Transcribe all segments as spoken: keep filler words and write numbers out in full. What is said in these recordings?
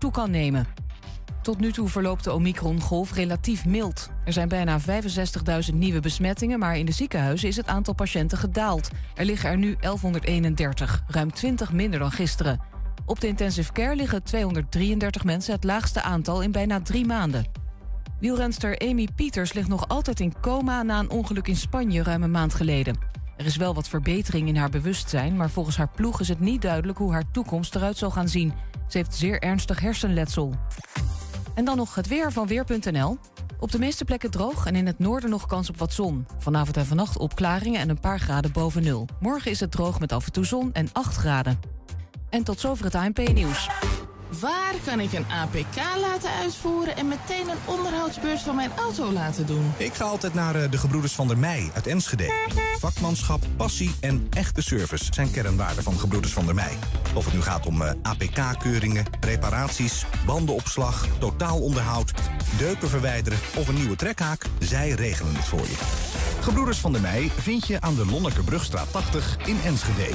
toe kan nemen. Tot nu toe verloopt de Omicron-golf relatief mild. Er zijn bijna vijfenzestigduizend nieuwe besmettingen, maar in de ziekenhuizen is het aantal patiënten gedaald. Er liggen er nu elfhonderdeenendertig, ruim twintig minder dan gisteren. Op de intensive care liggen tweehonderddrieëndertig mensen, het laagste aantal in bijna drie maanden. Wielrenster Amy Pieters ligt nog altijd in coma na een ongeluk in Spanje ruim een maand geleden. Er is wel wat verbetering in haar bewustzijn, maar volgens haar ploeg is het niet duidelijk hoe haar toekomst eruit zal gaan zien. Ze heeft zeer ernstig hersenletsel. En dan nog het weer van weer punt n l. Op de meeste plekken droog en in het noorden nog kans op wat zon. Vanavond en vannacht opklaringen en een paar graden boven nul. Morgen is het droog met af en toe zon en acht graden. En tot zover het A N P-nieuws. Waar kan ik een A P K laten uitvoeren en meteen een onderhoudsbeurs van mijn auto laten doen? Ik ga altijd naar de Gebroeders van der Meij uit Enschede. Vakmanschap, passie en echte service zijn kernwaarden van Gebroeders van der Meij. Of het nu gaat om A P K-keuringen, reparaties, bandenopslag, totaalonderhoud, deuken verwijderen of een nieuwe trekhaak, zij regelen het voor je. Gebroeders van der Meij vind je aan de Lonnekerbrugstraat tachtig in Enschede.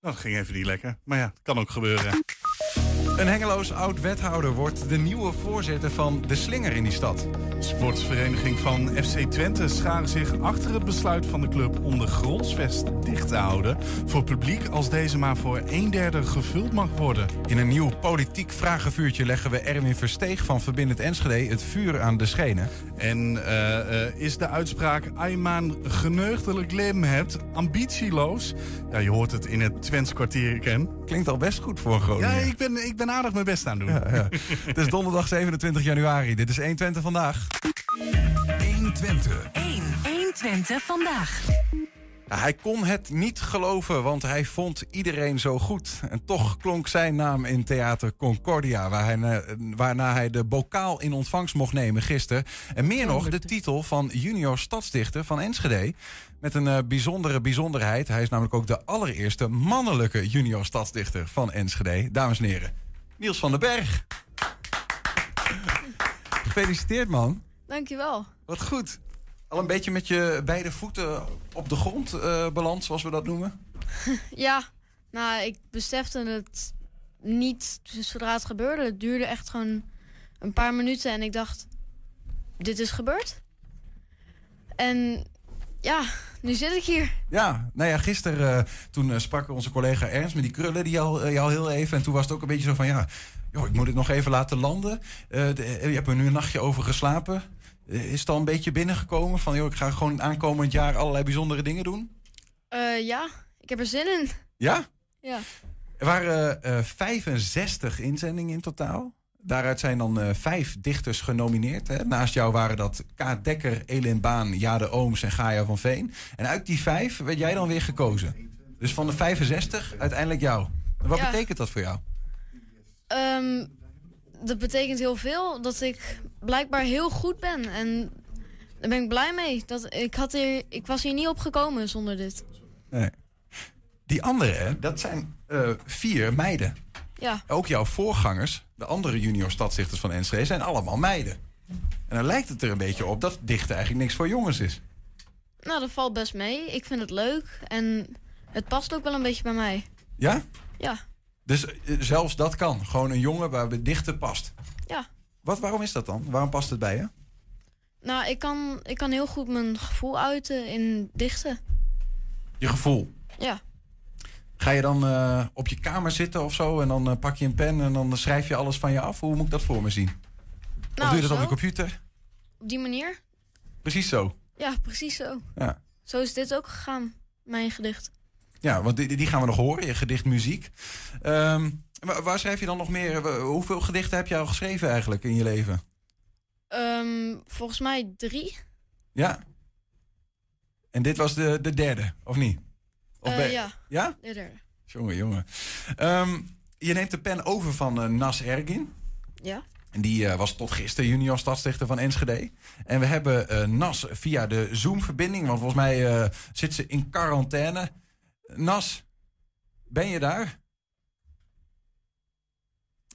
Nou, dat ging even niet lekker. Maar ja, het kan ook gebeuren. Een Hengeloos oud-wethouder wordt de nieuwe voorzitter van De Slinger in die stad. Sportvereniging van F C Twente scharen zich achter het besluit van de club om de Grolsvest dicht te houden voor publiek als deze maar voor een derde gevuld mag worden. In een nieuw politiek vragenvuurtje leggen we Erwin Versteeg van Verbindend Enschede het vuur aan de schenen. En uh, uh, is de uitspraak Ayman geneugdelijk lem hebt, ambitieloos? Ja, je hoort het in het Twents Kwartier, Ken. Klinkt al best goed voor Groningen. Ja, ik ben, ik ben aardig mijn best aan het doen. Ja, ja. Het is donderdag zevenentwintig januari. Dit is één Twente Vandaag. één Twente. één Twente Vandaag. Hij kon het niet geloven, want hij vond iedereen zo goed. En toch klonk zijn naam in Theater Concordia, waar hij, waarna hij de bokaal in ontvangst mocht nemen gisteren. En meer nog, de titel van junior stadsdichter van Enschede. Met een uh, bijzondere bijzonderheid. Hij is namelijk ook de allereerste mannelijke junior stadsdichter van Enschede. Dames en heren, Niels van den Bergen. Gefeliciteerd, man. Dankjewel. Wat goed. Al een beetje met je beide voeten op de grond uh, beland, zoals we dat noemen? Ja, nou, ik besefte het niet zodra het gebeurde. Het duurde echt gewoon een paar minuten en ik dacht, dit is gebeurd. En ja, nu zit ik hier. Ja, nou ja, gisteren uh, toen uh, sprak onze collega Ernst met die krullen, die al, uh, al heel even. En toen was het ook een beetje zo van, ja, joh, ik moet het nog even laten landen. Uh, de, je hebt er nu een nachtje over geslapen. Is het al een beetje binnengekomen van, joh, ik ga gewoon aankomend jaar allerlei bijzondere dingen doen? Uh, ja, ik heb er zin in. Ja? Ja. Er waren uh, vijfenzestig inzendingen in totaal. Daaruit zijn dan uh, vijf dichters genomineerd. Hè? Naast jou waren dat K. Dekker, Elin Baan, Jade Ooms en Gaia van Veen. En uit die vijf werd jij dan weer gekozen. Dus van de vijfenzestig uiteindelijk jou. En wat ja. betekent dat voor jou? Um, dat betekent heel veel, dat ik blijkbaar heel goed ben. En daar ben ik blij mee. Dat, ik, had hier, ik was hier niet op gekomen zonder dit. Nee. Die andere, dat zijn uh, vier meiden. Ja. Ook jouw voorgangers, de andere junior stadsdichters van Enschede, zijn allemaal meiden. En dan lijkt het er een beetje op dat dichten eigenlijk niks voor jongens is. Nou, dat valt best mee. Ik vind het leuk. En het past ook wel een beetje bij mij. Ja? Ja. Dus uh, zelfs dat kan. Gewoon een jongen waarbij dichten past. Ja. Wat, waarom is dat dan? Waarom past het bij je? Nou, ik kan, ik kan heel goed mijn gevoel uiten in dichten. Je gevoel? Ja. Ga je dan uh, op je kamer zitten of zo en dan uh, pak je een pen en dan schrijf je alles van je af? Hoe moet ik dat voor me zien? Nou, of doe je dat zo? Op de computer? Op die manier. Precies zo? Ja, precies zo. Ja. Zo is dit ook gegaan, mijn gedicht. Ja, want die, die gaan we nog horen, je gedicht muziek. Um, waar schrijf je dan nog meer? Hoeveel gedichten heb je al geschreven eigenlijk in je leven? Um, volgens mij drie. Ja. En dit was de, de derde, of niet? Of uh, bij... Ja. Ja? De derde. Jongen, jongen. Um, je neemt de pen over van uh, Naz Ergin. Ja. En die uh, was tot gisteren junior stadsdichter van Enschede. En we hebben uh, Naz via de Zoom-verbinding, want volgens mij uh, zit ze in quarantaine. Naz, ben je daar?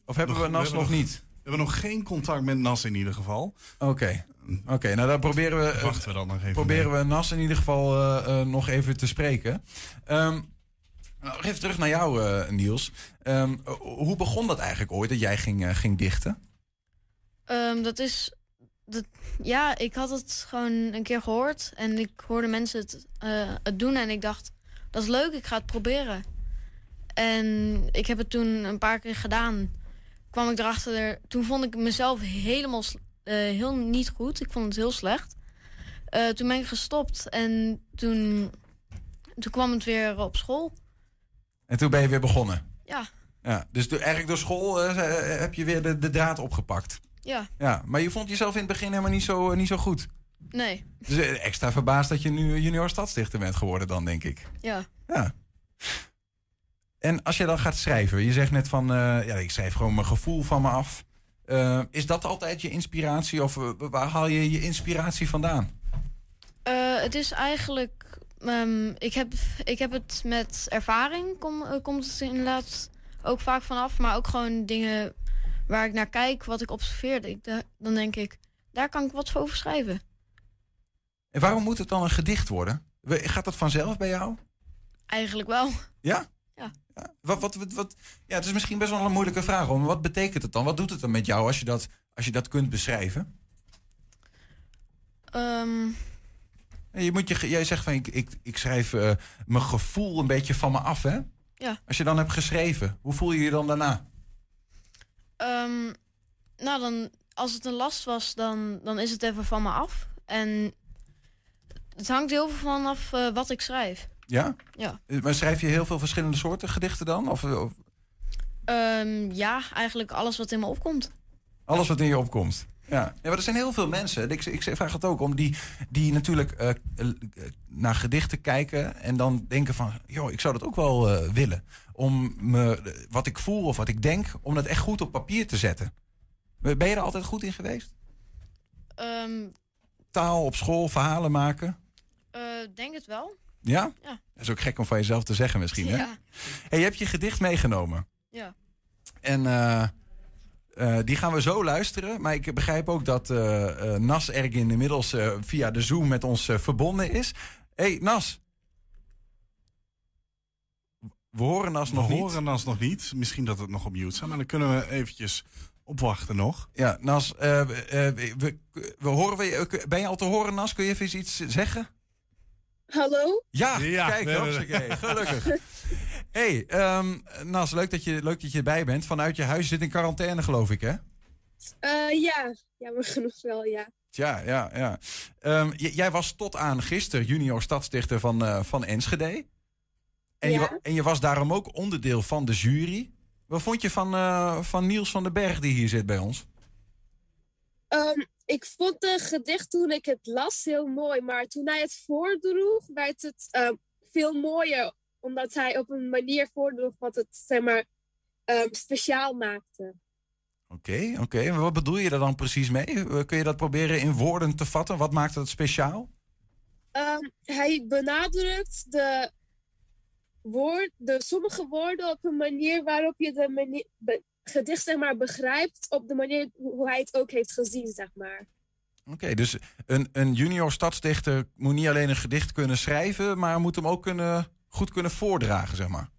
Of hebben nog, we Naz we hebben nog, nog niet? We hebben nog geen contact met Naz in ieder geval. Oké, okay. okay, nou daar proberen we, Wachten we, dan nog even proberen we Naz in ieder geval uh, uh, nog even te spreken. Um, nou, even terug naar jou, uh, Niels. Um, uh, hoe begon dat eigenlijk ooit, dat jij ging, uh, ging dichten? Um, dat is... Dat, ja, ik had het gewoon een keer gehoord. En ik hoorde mensen het, uh, het doen en ik dacht, dat is leuk, ik ga het proberen. En ik heb het toen een paar keer gedaan. Kwam ik erachter, toen vond ik mezelf helemaal uh, heel niet goed. Ik vond het heel slecht. Uh, toen ben ik gestopt en toen, toen kwam het weer op school. En toen ben je weer begonnen? Ja. ja dus de, eigenlijk door school uh, heb je weer de, de draad opgepakt? Ja. ja. Maar je vond jezelf in het begin helemaal niet zo, uh, niet zo goed? Nee. Dus extra verbaasd dat je nu junior stadsdichter bent geworden dan, denk ik. Ja. Ja. En als je dan gaat schrijven, je zegt net van, uh, ja, ik schrijf gewoon mijn gevoel van me af. Uh, is dat altijd je inspiratie of uh, waar haal je je inspiratie vandaan? Uh, het is eigenlijk, um, ik, heb, ik heb het met ervaring, kom, uh, komt het inderdaad ook vaak vanaf. Maar ook gewoon dingen waar ik naar kijk, wat ik observeerde. Ik, da- dan denk ik, daar kan ik wat voor over schrijven. En waarom moet het dan een gedicht worden? Gaat dat vanzelf bij jou? Eigenlijk wel. Ja? Ja. Ja, wat, wat, wat, wat, ja, het is misschien best wel een moeilijke vraag, hoor. Maar wat betekent het dan? Wat doet het dan met jou als je dat, als je dat kunt beschrijven? Um... Je moet je, jij zegt van ik, ik, ik schrijf uh, mijn gevoel een beetje van me af, hè? Ja. Als je dan hebt geschreven, hoe voel je je dan daarna? Um, nou, dan, als het een last was, dan, dan is het even van me af. En het hangt heel veel vanaf uh, wat ik schrijf. Ja? Ja. Maar schrijf je heel veel verschillende soorten gedichten dan? Of, of... Um, ja, eigenlijk alles wat in me opkomt. Alles wat in je opkomt? Ja. ja maar er zijn heel veel mensen, ik, ik vraag het ook om, die, die natuurlijk uh, naar gedichten kijken en dan denken van, joh, ik zou dat ook wel uh, willen. Om me, wat ik voel of wat ik denk, om dat echt goed op papier te zetten. Ben je er altijd goed in geweest? Um... Taal op school, verhalen maken? Uh, denk het wel. Ja? ja? Dat is ook gek om van jezelf te zeggen misschien, hè? Ja. Hey, je hebt je gedicht meegenomen. Ja. En uh, uh, die gaan we zo luisteren. Maar ik begrijp ook dat uh, uh, Naz Ergin inmiddels uh, via de Zoom met ons uh, verbonden is. Hé, hey, Naz. We horen Naz nog niet. We horen Naz nog niet. Misschien dat het nog op mute staat. Maar dan kunnen we eventjes opwachten nog. Ja, Naz, uh, uh, we, we, we horen we, ben je al te horen, Naz? Kun je even iets zeggen? Hallo? Ja, ja kijk, nee, gelukkig. Hé, hey, um, Naz, leuk dat, je, leuk dat je erbij bent. Vanuit je huis zit in quarantaine, geloof ik, hè? Uh, ja, jammer genoeg wel, ja. Tja, ja, ja. Um, j- jij was tot aan gisteren junior stadsdichter van, uh, van Enschede. En, ja. je wa- en je was daarom ook onderdeel van de jury. Wat vond je van, uh, van Niels van den Berg die hier zit bij ons? Um, ik vond het gedicht toen ik het las heel mooi. Maar toen hij het voordroeg, werd het uh, veel mooier. Omdat hij op een manier voordroeg wat het zeg maar, uh, speciaal maakte. Oké, okay, oké. Okay. Wat bedoel je daar dan precies mee? Kun je dat proberen in woorden te vatten? Wat maakt het speciaal? Um, hij benadrukt de... Woord, de, sommige woorden op een manier waarop je de manier, be, gedicht zeg maar, begrijpt, op de manier hoe hij het ook heeft gezien, zeg maar. Oké, okay, dus een, een junior stadsdichter moet niet alleen een gedicht kunnen schrijven, maar moet hem ook kunnen, goed kunnen voordragen, zeg maar.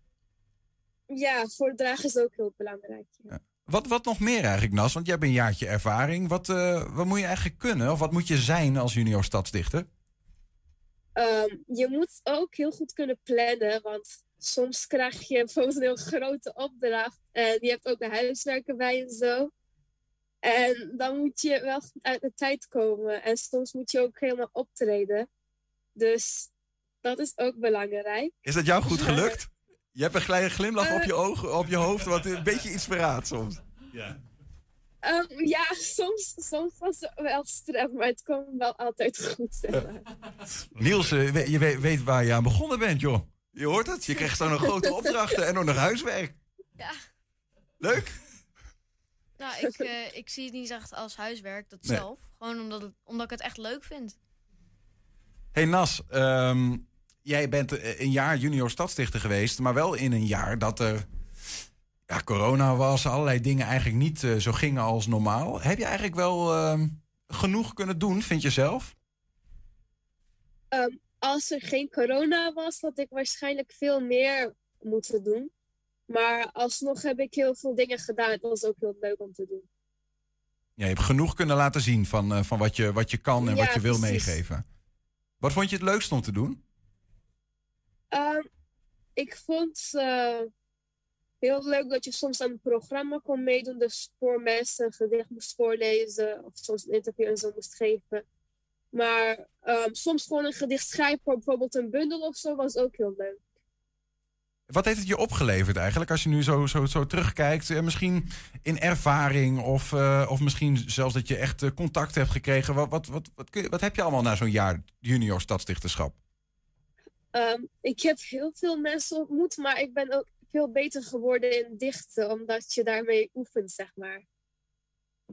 Ja, voordragen is ook heel belangrijk. Ja. Ja. Wat, wat nog meer eigenlijk, Naz? Want jij hebt een jaartje ervaring. Wat, uh, wat moet je eigenlijk kunnen, of wat moet je zijn als junior stadsdichter? Um, je moet ook heel goed kunnen plannen, want soms krijg je bijvoorbeeld een heel grote opdracht en je hebt ook de huiswerken bij en zo. En dan moet je wel uit de tijd komen en soms moet je ook helemaal optreden. Dus dat is ook belangrijk. Is dat jou goed gelukt? Je hebt een kleine glimlach uh, op, je ogen, op je hoofd, wat een beetje iets verraadt soms. Ja. Um, ja, soms, soms was het wel straf, maar het kwam wel altijd goed, zeg maar. Niels, uh, je weet, weet waar je aan begonnen bent, joh. Je hoort het, je krijgt dan nog grote opdrachten en ook nog huiswerk. Ja. Leuk? Nou, ik, uh, ik zie het niet echt als huiswerk, dat nee. zelf. Gewoon omdat, het, omdat ik het echt leuk vind. Hey Naz, um, jij bent een jaar junior stadsdichter geweest, maar wel in een jaar dat er... Ja, corona was, allerlei dingen eigenlijk niet uh, zo gingen als normaal. Heb je eigenlijk wel uh, genoeg kunnen doen, vind je zelf? Um, als er geen corona was, had ik waarschijnlijk veel meer moeten doen. Maar alsnog heb ik heel veel dingen gedaan. Het was ook heel leuk om te doen. Ja, je hebt genoeg kunnen laten zien van, uh, van wat je, wat je kan en ja, wat je wil precies. meegeven. Wat vond je het leukst om te doen? Um, ik vond... Uh, Heel leuk dat je soms aan een programma kon meedoen. Dus voor mensen een gedicht moest voorlezen. Of soms een interview en zo moest geven. Maar um, soms gewoon een gedicht schrijven. Bijvoorbeeld een bundel of zo was ook heel leuk. Wat heeft het je opgeleverd eigenlijk? Als je nu zo, zo, zo terugkijkt. Misschien in ervaring. Of, uh, of misschien zelfs dat je echt uh, contact hebt gekregen. Wat, wat, wat, wat, kun je, wat heb je allemaal na zo'n jaar junior stadsdichterschap? Um, ik heb heel veel mensen ontmoet. Maar ik ben ook... veel beter geworden in dichten, omdat je daarmee oefent, zeg maar.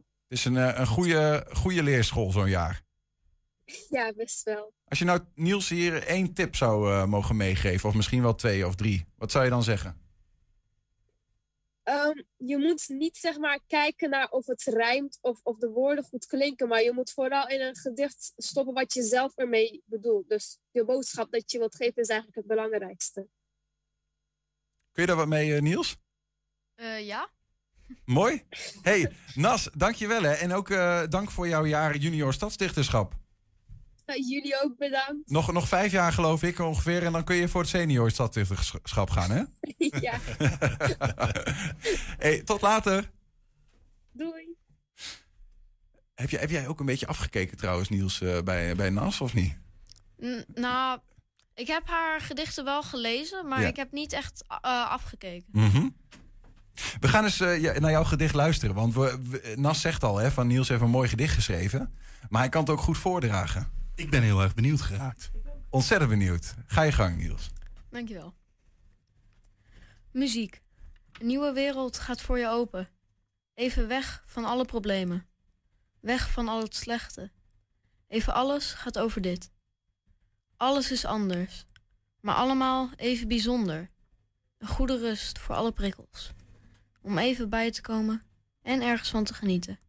Het is een, een goede, goede leerschool zo'n jaar. Ja, best wel. Als je nou Niels hier één tip zou uh, mogen meegeven, of misschien wel twee of drie, wat zou je dan zeggen? Um, je moet niet, zeg maar, kijken naar of het rijmt of, of de woorden goed klinken, maar je moet vooral in een gedicht stoppen wat je zelf ermee bedoelt. Dus je boodschap dat je wilt geven is eigenlijk het belangrijkste. Kun je daar wat mee, Niels? Uh, ja. Mooi. Hey, Naz, dankjewel hè. En ook uh, dank voor jouw jaar junior stadsdichterschap. Nou, jullie ook bedankt. Nog, nog vijf jaar geloof ik ongeveer. En dan kun je voor het senior stadsdichterschap gaan, hè? Ja. Hey, tot later. Doei. Heb jij, heb jij ook een beetje afgekeken trouwens, Niels, uh, bij, bij Naz, of niet? N- nou... Ik heb haar gedichten wel gelezen, maar ja. ik heb niet echt uh, afgekeken. Mm-hmm. We gaan eens uh, ja, naar jouw gedicht luisteren. Want we, we, Naz zegt al, hè, van Niels heeft een mooi gedicht geschreven. Maar hij kan het ook goed voordragen. Ik ben heel erg benieuwd geraakt. Ontzettend benieuwd. Ga je gang, Niels. Dankjewel. Muziek. Een nieuwe wereld gaat voor je open. Even weg van alle problemen. Weg van al het slechte. Even alles gaat over dit. Alles is anders, maar allemaal even bijzonder. Een goede rust voor alle prikkels. Om even bij te komen en ergens van te genieten.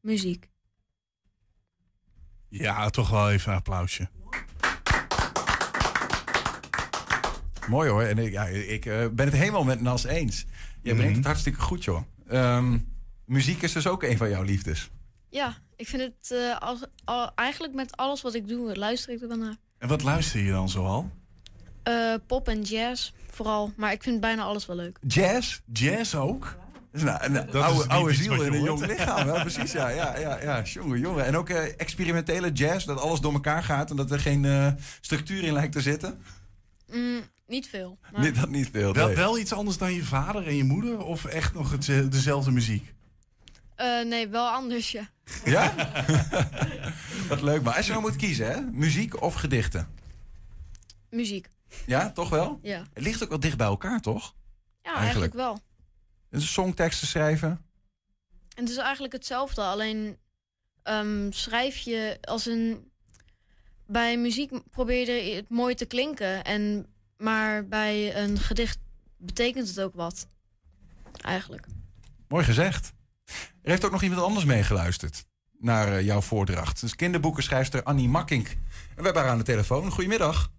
Muziek. Ja, toch wel even een applausje. Mooi hoor, en ik, ja, ik uh, ben het helemaal met Naz eens. Jij brengt het hartstikke goed joh. Um, muziek is dus ook een van jouw liefdes. Ja, ik vind het uh, als, al, eigenlijk met alles wat ik doe, luister ik er dan naar. En wat luister je dan zoal? Uh, pop en jazz vooral, maar ik vind bijna alles wel leuk. Jazz? Jazz ook? Dat is een, een dat oude, is oude ziel in een jong lichaam, hè? Precies. Ja, ja, ja, ja. Jongen, jongen. En ook uh, experimentele jazz, dat alles door elkaar gaat en dat er geen uh, structuur in lijkt te zitten? Mm, niet veel. Maar... Nee, dat niet veel. Wel, wel iets anders dan je vader en je moeder of echt nog het, dezelfde muziek? Uh, nee, wel anders, ja. Ja? Wat leuk. Maar als je nou moet kiezen, hè? Muziek of gedichten? Muziek. Ja, toch wel? Ja. Het ligt ook wel dicht bij elkaar, toch? Ja, eigenlijk, eigenlijk wel. Het is songteksten schrijven? En het is eigenlijk hetzelfde, alleen um, schrijf je als een... Bij muziek probeer je het mooi te klinken, en... maar bij een gedicht betekent het ook wat. Eigenlijk. Mooi gezegd. Er heeft ook nog iemand anders meegeluisterd naar uh, jouw voordracht. Dus kinderboekenschrijfster Annie Makkink. En we hebben haar aan de telefoon. Goedemiddag.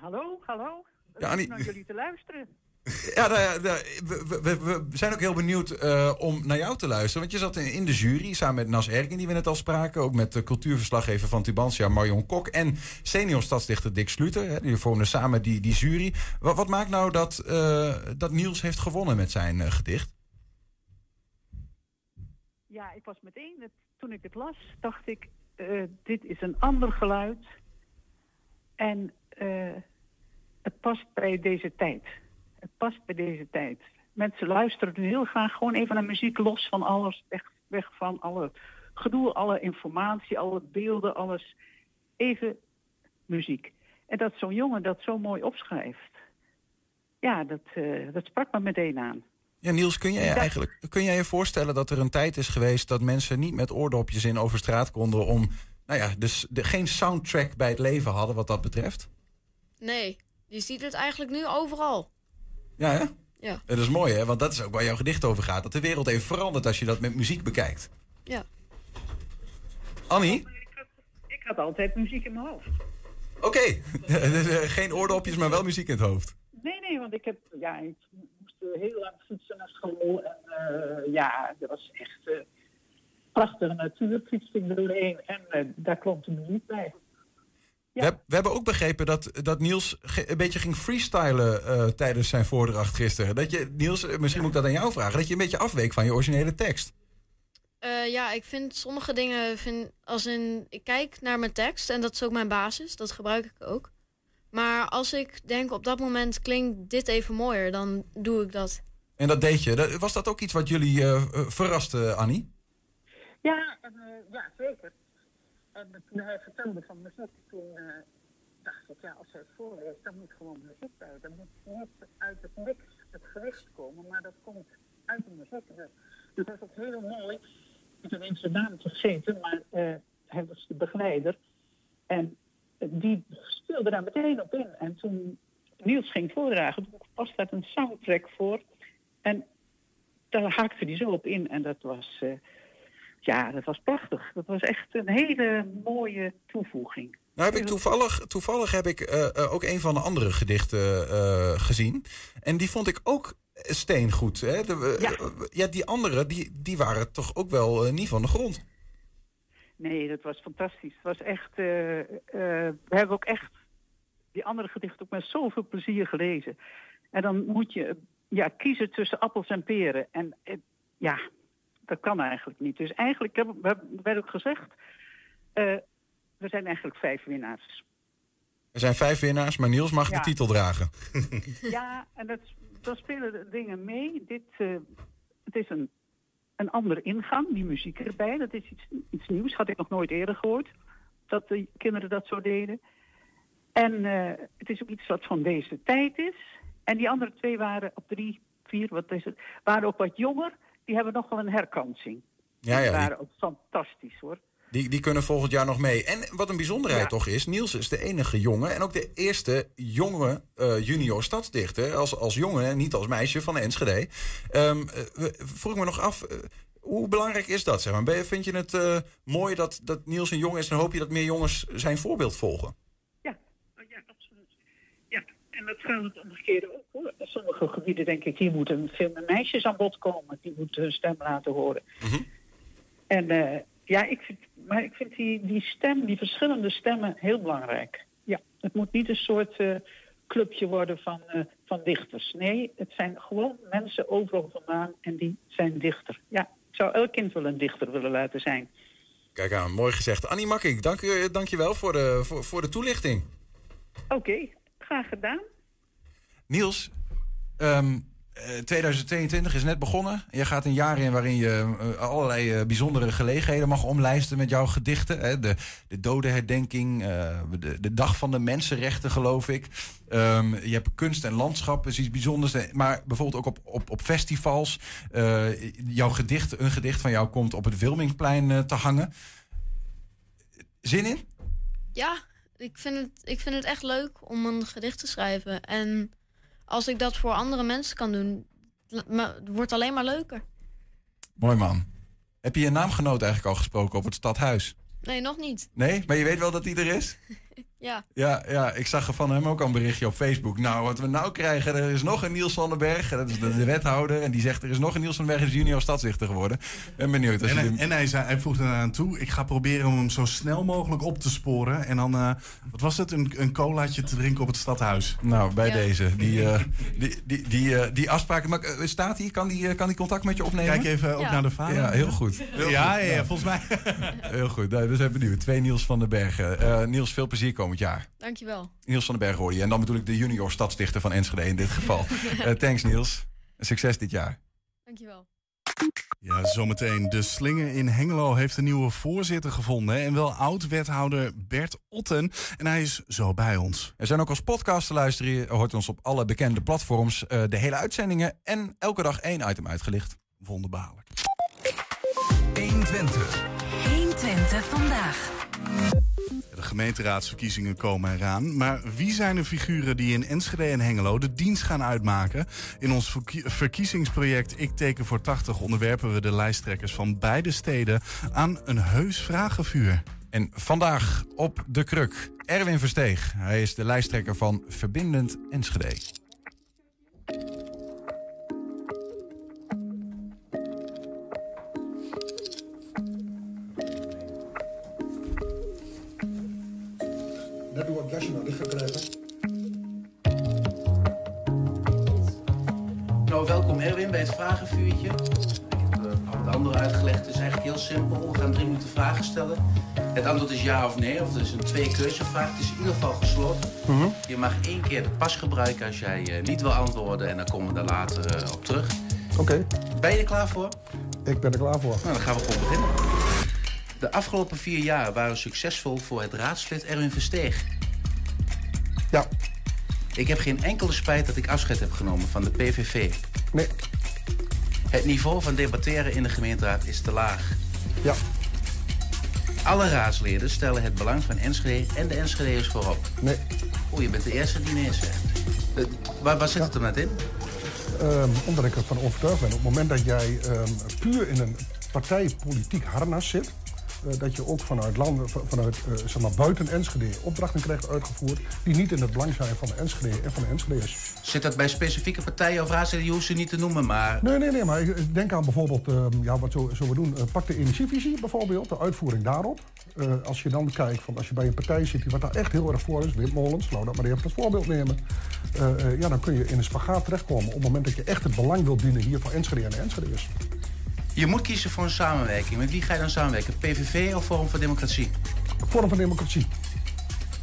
Hallo, hallo. Ja, Annie... Ik ben naar jullie te luisteren. Ja, nou ja nou, we, we, we zijn ook heel benieuwd uh, om naar jou te luisteren. Want je zat in, in de jury samen met Naz Ergin, die we net al spraken. Ook met de cultuurverslaggever van Tubantia, Marion Kok. En senior stadsdichter Dick Sluiter. Hè, die vormden samen die, die jury. Wat, wat maakt nou dat, uh, dat Niels heeft gewonnen met zijn uh, gedicht? Ja, ik was meteen, toen ik het las, dacht ik, uh, dit is een ander geluid. En uh, het past bij deze tijd. Het past bij deze tijd. Mensen luisteren nu heel graag gewoon even naar muziek, los van alles. Echt weg van alle gedoe, alle informatie, alle beelden, alles. Even muziek. En dat zo'n jongen dat zo mooi opschrijft. Ja, dat, uh, dat sprak me meteen aan. Ja, Niels, kun jij je eigenlijk kun jij je voorstellen dat er een tijd is geweest dat mensen niet met oordopjes in over straat konden om, nou ja, dus de, geen soundtrack bij het leven hadden wat dat betreft? Nee, je ziet het eigenlijk nu overal. Ja, hè? Ja. Dat is mooi, hè? Want dat is ook waar jouw gedicht over gaat. Dat de wereld even verandert als je dat met muziek bekijkt. Ja. Annie? Ik had, ik had altijd muziek in mijn hoofd. Oké, okay. Geen oordopjes, maar wel muziek in het hoofd. Nee, nee, want ik heb, ja, ik moest heel lang fietsen naar school. En uh, ja, dat was echt uh, prachtige natuur, fietste ik doorheen. En uh, daar klonk de muziek bij. Ja. We, heb, we hebben ook begrepen dat, dat Niels ge, een beetje ging freestylen uh, tijdens zijn voordracht gisteren. Dat je, Niels, misschien ja. moet ik dat aan jou vragen, dat je een beetje afweek van je originele tekst. Uh, ja, ik vind sommige dingen, vind, als in, ik kijk naar mijn tekst en dat is ook mijn basis, dat gebruik ik ook. Maar als ik denk op dat moment klinkt dit even mooier, dan doe ik dat. En dat deed je. Was dat ook iets wat jullie uh, verraste, Annie? Ja, en, uh, ja zeker. En toen hij vertelde van muziek, toen uh, dacht ik, ja, als hij het voorleest, dan moet gewoon muziek uit. Dan moet niet uit het niks het gewicht komen, maar dat komt uit de muziek. Dus dat is heel mooi. Ik heb eens de naam vergeten, maar uh, hij was de begeleider. En die speelde daar meteen op in. En toen Niels ging voordragen, toen was dat een soundtrack voor. En daar haakte hij zo op in. En dat was, uh, ja, dat was prachtig. Dat was echt een hele mooie toevoeging. Nou heb ik toevallig, toevallig heb ik uh, uh, ook een van de andere gedichten uh, gezien. En die vond ik ook steengoed. Hè? De, uh, ja. Uh, ja, die andere, die, die waren toch ook wel uh, niet van de grond. Nee, dat was fantastisch. Het was echt, uh, uh, we hebben ook echt die andere gedichten ook met zoveel plezier gelezen. En dan moet je ja, kiezen tussen appels en peren. En uh, ja, dat kan eigenlijk niet. Dus eigenlijk, heb, we werd ook gezegd, uh, er zijn eigenlijk vijf winnaars. Er zijn vijf winnaars, maar Niels mag ja. de titel dragen. Ja, en dat, dan spelen de dingen mee. Dit, uh, het is een... Een andere ingang, die muziek erbij. Dat is iets, iets nieuws, had ik nog nooit eerder gehoord. Dat de kinderen dat zo deden. En uh, het is ook iets wat van deze tijd is. En die andere twee waren op drie, vier, wat is het? Waren ook wat jonger. Die hebben nog wel een herkansing. Ja, ja, die waren die, ook fantastisch hoor. Die, die kunnen volgend jaar nog mee. En wat een bijzonderheid ja. toch is, Niels is de enige jongen en ook de eerste jonge uh, junior stadsdichter, als, als jongen en niet als meisje van Enschede. Um, uh, vroeg me nog af, uh, hoe belangrijk is dat? Zeg maar? Ben, vind je het uh, mooi dat, dat Niels een jongen is en hoop je dat meer jongens zijn voorbeeld volgen? Ja, oh, ja absoluut. Ja, en dat gaan we het omgekeerde ook hoor. In sommige gebieden denk ik, hier moeten veel meer meisjes aan bod komen. Die moeten hun stem laten horen. Mm-hmm. En uh, ja, ik vind, maar ik vind die, die stem, die verschillende stemmen heel belangrijk. Ja, het moet niet een soort uh, clubje worden van, uh, van dichters. Nee, het zijn gewoon mensen overal vandaan en die zijn dichter. Ja, ik zou elk kind wel een dichter willen laten zijn. Kijk aan, mooi gezegd. Annie Makking, dank, uh, dank je wel voor de, voor, voor de toelichting. Oké, okay, graag gedaan. Niels, um... tweeduizend tweeëntwintig is net begonnen. Je gaat een jaar in waarin je allerlei bijzondere gelegenheden mag omlijsten met jouw gedichten. Hè? De, de dodenherdenking, uh, de, de dag van de mensenrechten geloof ik. Um, je hebt kunst en landschap, is iets bijzonders. Maar bijvoorbeeld ook op, op, op festivals. Uh, jouw gedicht, een gedicht van jou komt op het Wilmingplein uh, te hangen. Zin in? Ja, ik vind het, ik vind het echt leuk om een gedicht te schrijven en... Als ik dat voor andere mensen kan doen, het wordt alleen maar leuker. Mooi man. Heb je je naamgenoot eigenlijk al gesproken op het stadhuis? Nee, nog niet. Nee? Maar je weet wel dat hij er is? Ja. Ja, ja, ik zag er van hem ook al een berichtje op Facebook. Nou, wat we nou krijgen, er is nog een Niels van den Bergen. Dat is de, de wethouder. En die zegt, er is nog een Niels van den Bergen, is junior stadsdichter geworden. Ben benieuwd. Als en hij, de... en hij, zei, hij voegde eraan toe, ik ga proberen om hem zo snel mogelijk op te sporen. En dan, uh, wat was het, een, een colaatje te drinken op het stadhuis. Nou, bij ja. deze. Die, uh, die, die, die, uh, die afspraken, maar uh, staat hij? Kan die, uh, kan die contact met je opnemen? Kijk even ook ja. naar de vader. Ja, heel goed. Heel ja, goed. Ja, ja, volgens mij. Heel goed, nou, we zijn benieuwd. Twee Niels van den Bergen. Uh, Niels, veel plezier komen. Jaar. Dankjewel. Niels van den Berg hoor je. En dan bedoel ik de junior stadsdichter van Enschede in dit geval. uh, thanks Niels. Succes dit jaar. Dankjewel. Ja, zometeen. De Slinger in Hengelo heeft een nieuwe voorzitter gevonden. En wel oud-wethouder Bert Otten. En hij is zo bij ons. Er zijn ook als podcast te luisteren. Je hoort ons op alle bekende platforms. Uh, de hele uitzendingen. En elke dag één item uitgelicht. Wonderbaarlijk. één Twente. één Twente vandaag. De gemeenteraadsverkiezingen komen eraan. Maar wie zijn de figuren die in Enschede en Hengelo de dienst gaan uitmaken? In ons verkiezingsproject Ik teken voor tachtig onderwerpen we de lijsttrekkers van beide steden aan een heus vragenvuur. En vandaag op de kruk Erwin Versteeg. Hij is de lijsttrekker van Verbindend Enschede. Net doe ik jasje naar licht gekregen. Nou, welkom Erwin bij het vragenvuurtje. Ik heb uh, al het andere uitgelegd. Het is eigenlijk heel simpel. We gaan drie minuten vragen stellen. Het antwoord is ja of nee. Of het is een tweekeuzevraag. Het is in ieder geval gesloten. Mm-hmm. Je mag één keer de pas gebruiken als jij uh, niet wil antwoorden. En dan komen we daar later uh, op terug. Oké. Okay. Ben je er klaar voor? Ik ben er klaar voor. Nou, dan gaan we gewoon beginnen. De afgelopen vier jaar waren succesvol voor het raadslid Erwin Versteeg. Ja. Ik heb geen enkele spijt dat ik afscheid heb genomen van de P V V. Nee. Het niveau van debatteren in de gemeenteraad is te laag. Ja. Alle raadsleden stellen het belang van Enschede en de Enschedeërs voorop. Nee. Oeh, je bent de eerste die nee zegt. Uh, waar, waar zit ja. het er net in? Um, omdat ik ervan overtuigd ben. Op het moment dat jij um, puur in een partijpolitiek harnas zit... Uh, dat je ook vanuit landen, vanuit uh, zeg maar buiten Enschede opdrachten krijgt uitgevoerd... die niet in het belang zijn van de Enschede en van de Enschedeers. Zit dat bij specifieke partijen of raadsleden? Je hoeft ze niet te noemen, maar... Nee, nee, nee, maar ik denk aan bijvoorbeeld, uh, ja, wat zullen we doen? Uh, pak de energievisie bijvoorbeeld, de uitvoering daarop. Uh, als je dan kijkt, van als je bij een partij zit die wat daar echt heel erg voor is... windmolens, laten we dat maar even als voorbeeld nemen. Uh, uh, ja, dan kun je in een spagaat terechtkomen op het moment dat je echt het belang wilt dienen... hier van Enschede en de Enschedeers. Je moet kiezen voor een samenwerking. Met wie ga je dan samenwerken? P V V of Forum voor Democratie? Forum voor Democratie.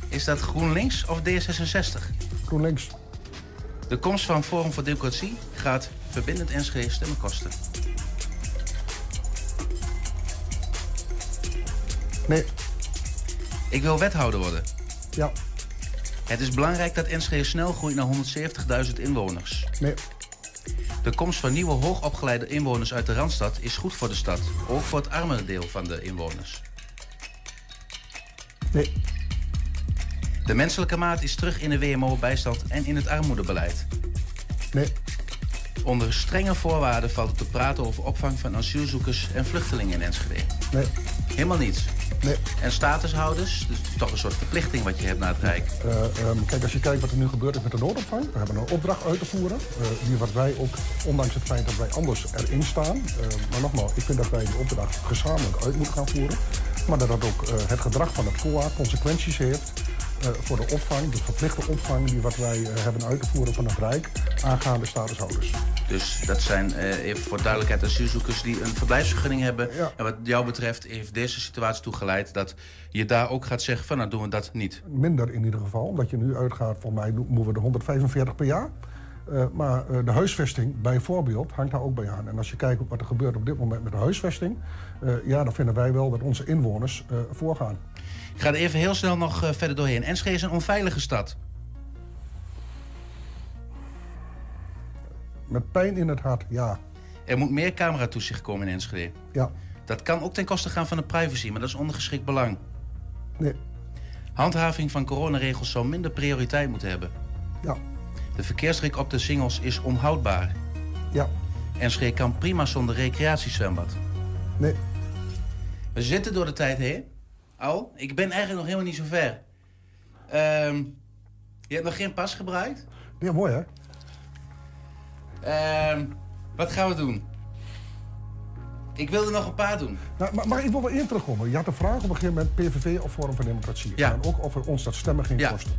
Is dat GroenLinks of D zesenzestig? GroenLinks. De komst van Forum voor Democratie gaat Verbindend Enschede stemmen kosten. Nee. Ik wil wethouder worden. Ja. Het is belangrijk dat Enschede snel groeit naar honderdzeventigduizend inwoners. Nee. De komst van nieuwe hoogopgeleide inwoners uit de Randstad is goed voor de stad. Ook voor het armere deel van de inwoners. Nee. De menselijke maat is terug in de W M O-bijstand en in het armoedebeleid. Nee. Onder strenge voorwaarden valt het te praten over opvang van asielzoekers en vluchtelingen in Enschede. Nee. Helemaal niets. Nee. En statushouders, dus toch een soort verplichting wat je hebt naar het Rijk. Uh, um, kijk, als je kijkt wat er nu gebeurt met de noodopvang. We hebben een opdracht uit te voeren. Uh, die wat wij ook, ondanks het feit dat wij anders erin staan. Uh, maar nogmaals, ik vind dat wij die opdracht gezamenlijk uit moeten gaan voeren. Maar dat dat ook uh, het gedrag van het voorjaar consequenties heeft... Uh, voor de opvang, de verplichte opvang die wat wij uh, hebben uit te voeren van het Rijk, aangaande statushouders. Dus dat zijn, uh, even voor duidelijkheid, asielzoekers die een verblijfsvergunning hebben. Ja. En wat jou betreft heeft deze situatie toegeleid dat je daar ook gaat zeggen van nou doen we dat niet. Minder in ieder geval, omdat je nu uitgaat van mij moeten we de honderdvijfenveertig per jaar. Uh, maar uh, de huisvesting bijvoorbeeld hangt daar ook bij aan. En als je kijkt wat er gebeurt op dit moment met de huisvesting... Uh, ja, dan vinden wij wel dat onze inwoners uh, voorgaan. Ik ga er even heel snel nog uh, verder doorheen. Enschede is een onveilige stad. Met pijn in het hart, ja. Er moet meer cameratoezicht komen in Enschede. Ja. Dat kan ook ten koste gaan van de privacy, maar dat is ondergeschikt belang. Nee. Handhaving van coronaregels zou minder prioriteit moeten hebben. Ja. De verkeersdruk op de singels is onhoudbaar. Ja. Enschede kan prima zonder recreatiezwembad. Nee. We zitten door de tijd heen. Al, ik ben eigenlijk nog helemaal niet zo ver. Um, je hebt nog geen pas gebruikt? Ja, mooi hè? Um, wat gaan we doen? Ik wil er nog een paar doen. Nou, maar, maar ik wil wel even terugkomen. Je had de vraag op een gegeven moment P V V of Forum van Democratie. Ja. En ook of er ons dat stemmen ging ja. kosten.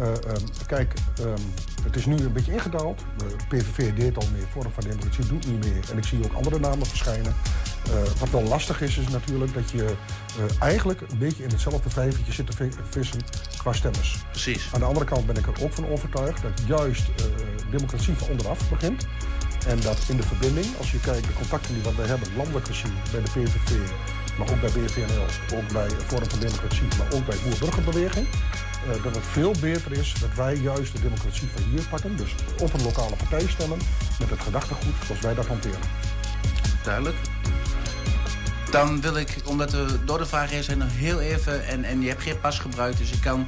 Uh, um, kijk, um, het is nu een beetje ingedaald. De P V V deed al meer, Forum van Democratie doet niet meer. En ik zie ook andere namen verschijnen. Uh, wat wel lastig is, is natuurlijk dat je uh, eigenlijk een beetje in hetzelfde vijvertje zit te vissen qua stemmers. Precies. Aan de andere kant ben ik er ook van overtuigd dat juist uh, democratie van onderaf begint. En dat in de verbinding, als je kijkt de contacten die we hebben landelijk gezien bij de P V V, maar ook bij B V N L, ook bij Forum voor Democratie, maar ook bij boer-burgerbeweging, uh, dat het veel beter is dat wij juist de democratie van hier pakken. Dus op een lokale partij stemmen met het gedachtegoed zoals wij dat hanteren. Duidelijk. Dan wil ik, omdat we door de vragen zijn, nog heel even, en, en je hebt geen pas gebruikt, dus ik kan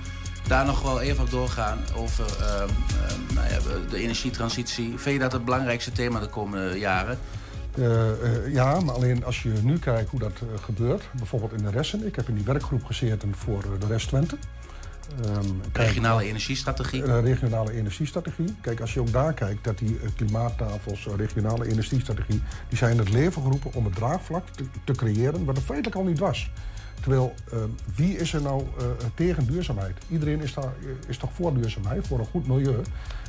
daar nog wel even op doorgaan over uh, uh, nou ja, de energietransitie. Vind je dat het belangrijkste thema de komende jaren? Uh, uh, ja, maar alleen als je nu kijkt hoe dat uh, gebeurt, bijvoorbeeld in de Ressen. Ik heb in die werkgroep gezeten voor uh, de rest Twente. Um, kijk, regionale energiestrategie. Uh, regionale energiestrategie. Kijk, als je ook daar kijkt, dat die uh, klimaattafels, uh, regionale energiestrategie, die zijn in het leven geroepen om het draagvlak te, te creëren, wat er feitelijk al niet was. Terwijl, uh, wie is er nou uh, tegen duurzaamheid? Iedereen is, daar, is toch voor duurzaamheid, voor een goed milieu.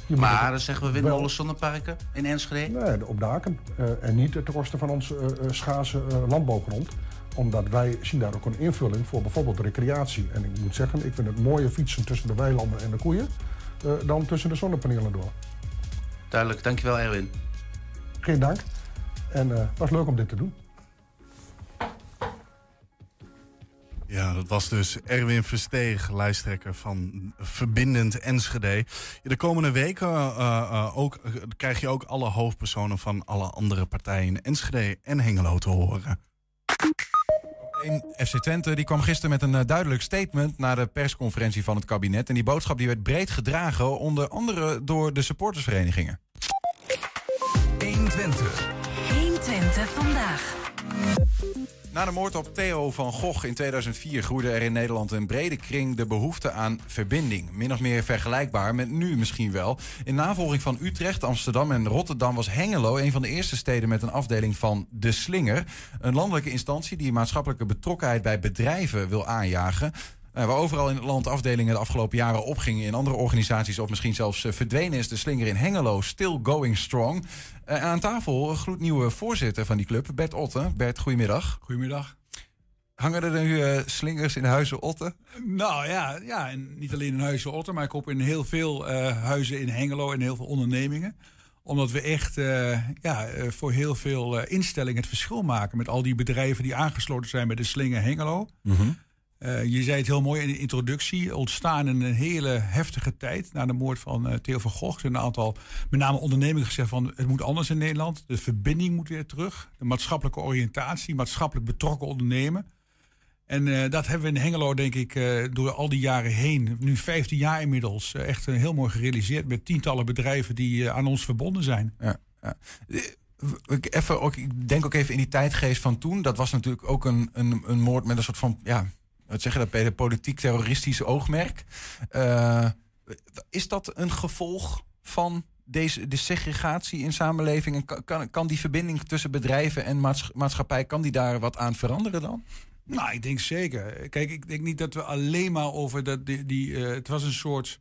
Je maar dan zeggen we windmolens, zonneparken in Enschede? Nee, op daken. Uh, en niet ten koste van onze uh, schaarse uh, landbouwgrond. Omdat wij zien daar ook een invulling voor bijvoorbeeld recreatie. En ik moet zeggen, ik vind het mooier fietsen tussen de weilanden en de koeien uh, dan tussen de zonnepanelen door. Duidelijk, dankjewel Erwin. Geen dank. En het uh, was leuk om dit te doen. Ja, dat was dus Erwin Versteeg, lijsttrekker van Verbindend Enschede. De komende weken uh, uh, ook, uh, krijg je ook alle hoofdpersonen van alle andere partijen in Enschede en Hengelo te horen. F C Twente die kwam gisteren met een uh, duidelijk statement na de persconferentie van het kabinet. En die boodschap die werd breed gedragen, onder andere door de supportersverenigingen. één Twente vandaag. Na de moord op Theo van Gogh in tweeduizend vier groeide er in Nederland een brede kring de behoefte aan verbinding. Min of meer vergelijkbaar met nu misschien wel. In navolging van Utrecht, Amsterdam en Rotterdam was Hengelo een van de eerste steden met een afdeling van De Slinger. Een landelijke instantie die maatschappelijke betrokkenheid bij bedrijven wil aanjagen. Waar overal in het land afdelingen de afgelopen jaren opgingen in andere organisaties of misschien zelfs verdwenen, is De Slinger in Hengelo still going strong. En aan tafel gloednieuwe voorzitter van die club, Bert Otten. Bert, goedemiddag. Goedemiddag. Hangen er nu uh, slingers in huizen Otten? Nou ja, ja, en niet alleen in huizen Otten, maar ik hoop in heel veel uh, huizen in Hengelo en heel veel ondernemingen. Omdat we echt uh, ja, uh, voor heel veel uh, instellingen het verschil maken met al die bedrijven die aangesloten zijn bij De Slinger Hengelo. Mm-hmm. Uh, je zei het heel mooi in de introductie, ontstaan in een hele heftige tijd. Na de moord van uh, Theo van Gogh zijn een aantal, met name ondernemingen, gezegd van het moet anders in Nederland. De verbinding moet weer terug. De maatschappelijke oriëntatie, maatschappelijk betrokken ondernemen. En uh, dat hebben we in Hengelo, denk ik, uh, door al die jaren heen, nu vijftien jaar inmiddels, uh, echt uh, heel mooi gerealiseerd met tientallen bedrijven die uh, aan ons verbonden zijn. Ja, ja. Even, ook, ik denk ook even in die tijdgeest van toen. Dat was natuurlijk ook een, een, een moord met een soort van, ja, wat zeggen dat, politiek-terroristische oogmerk. Uh, is dat een gevolg van deze, de segregatie in samenlevingen? Kan, kan die verbinding tussen bedrijven en maats, maatschappij, kan die daar wat aan veranderen dan? Nou, ik denk zeker. Kijk, ik denk niet dat we alleen maar over dat die, die uh, het was een soort,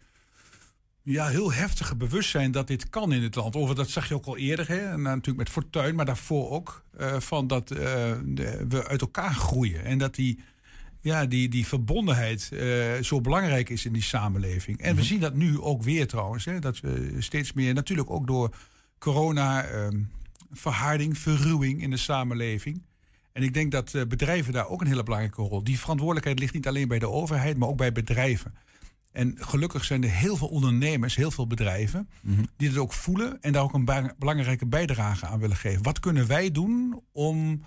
ja, heel heftige bewustzijn dat dit kan in het land. Over dat zag je ook al eerder, hè? En natuurlijk met Fortuyn, maar daarvoor ook. Uh, van dat uh, de, we uit elkaar groeien en dat die, ja, die, die verbondenheid uh, zo belangrijk is in die samenleving. En mm-hmm. we zien dat nu ook weer trouwens. Hè, dat we steeds meer, natuurlijk ook door corona, um, verharding, verruwing in de samenleving. En ik denk dat uh, bedrijven daar ook een hele belangrijke rol. Die verantwoordelijkheid ligt niet alleen bij de overheid, maar ook bij bedrijven. En gelukkig zijn er heel veel ondernemers, heel veel bedrijven, mm-hmm. die dat ook voelen en daar ook een ba- belangrijke bijdrage aan willen geven. Wat kunnen wij doen om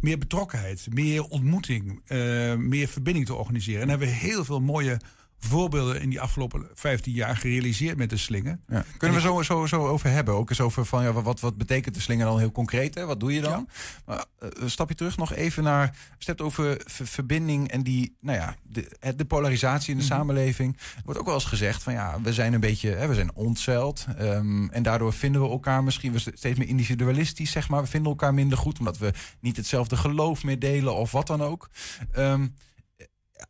meer betrokkenheid, meer ontmoeting, uh, meer verbinding te organiseren? En hebben we heel veel mooie voorbeelden in die afgelopen vijftien jaar gerealiseerd met De Slinger. Ja. Kunnen we zo, zo, zo over hebben? Ook eens over van, ja, wat, wat betekent De Slinger dan heel concreet? Hè? Wat doe je dan? Ja. Uh, een stapje terug nog even naar, stept over ver, verbinding en die, nou ja, de, de polarisatie in de mm-hmm. samenleving. Er wordt ook wel eens gezegd van, ja, we zijn een beetje, hè, we zijn ontzettend. Um, en daardoor vinden we elkaar misschien we steeds meer individualistisch, zeg maar. We vinden elkaar minder goed, omdat we niet hetzelfde geloof meer delen of wat dan ook. Um,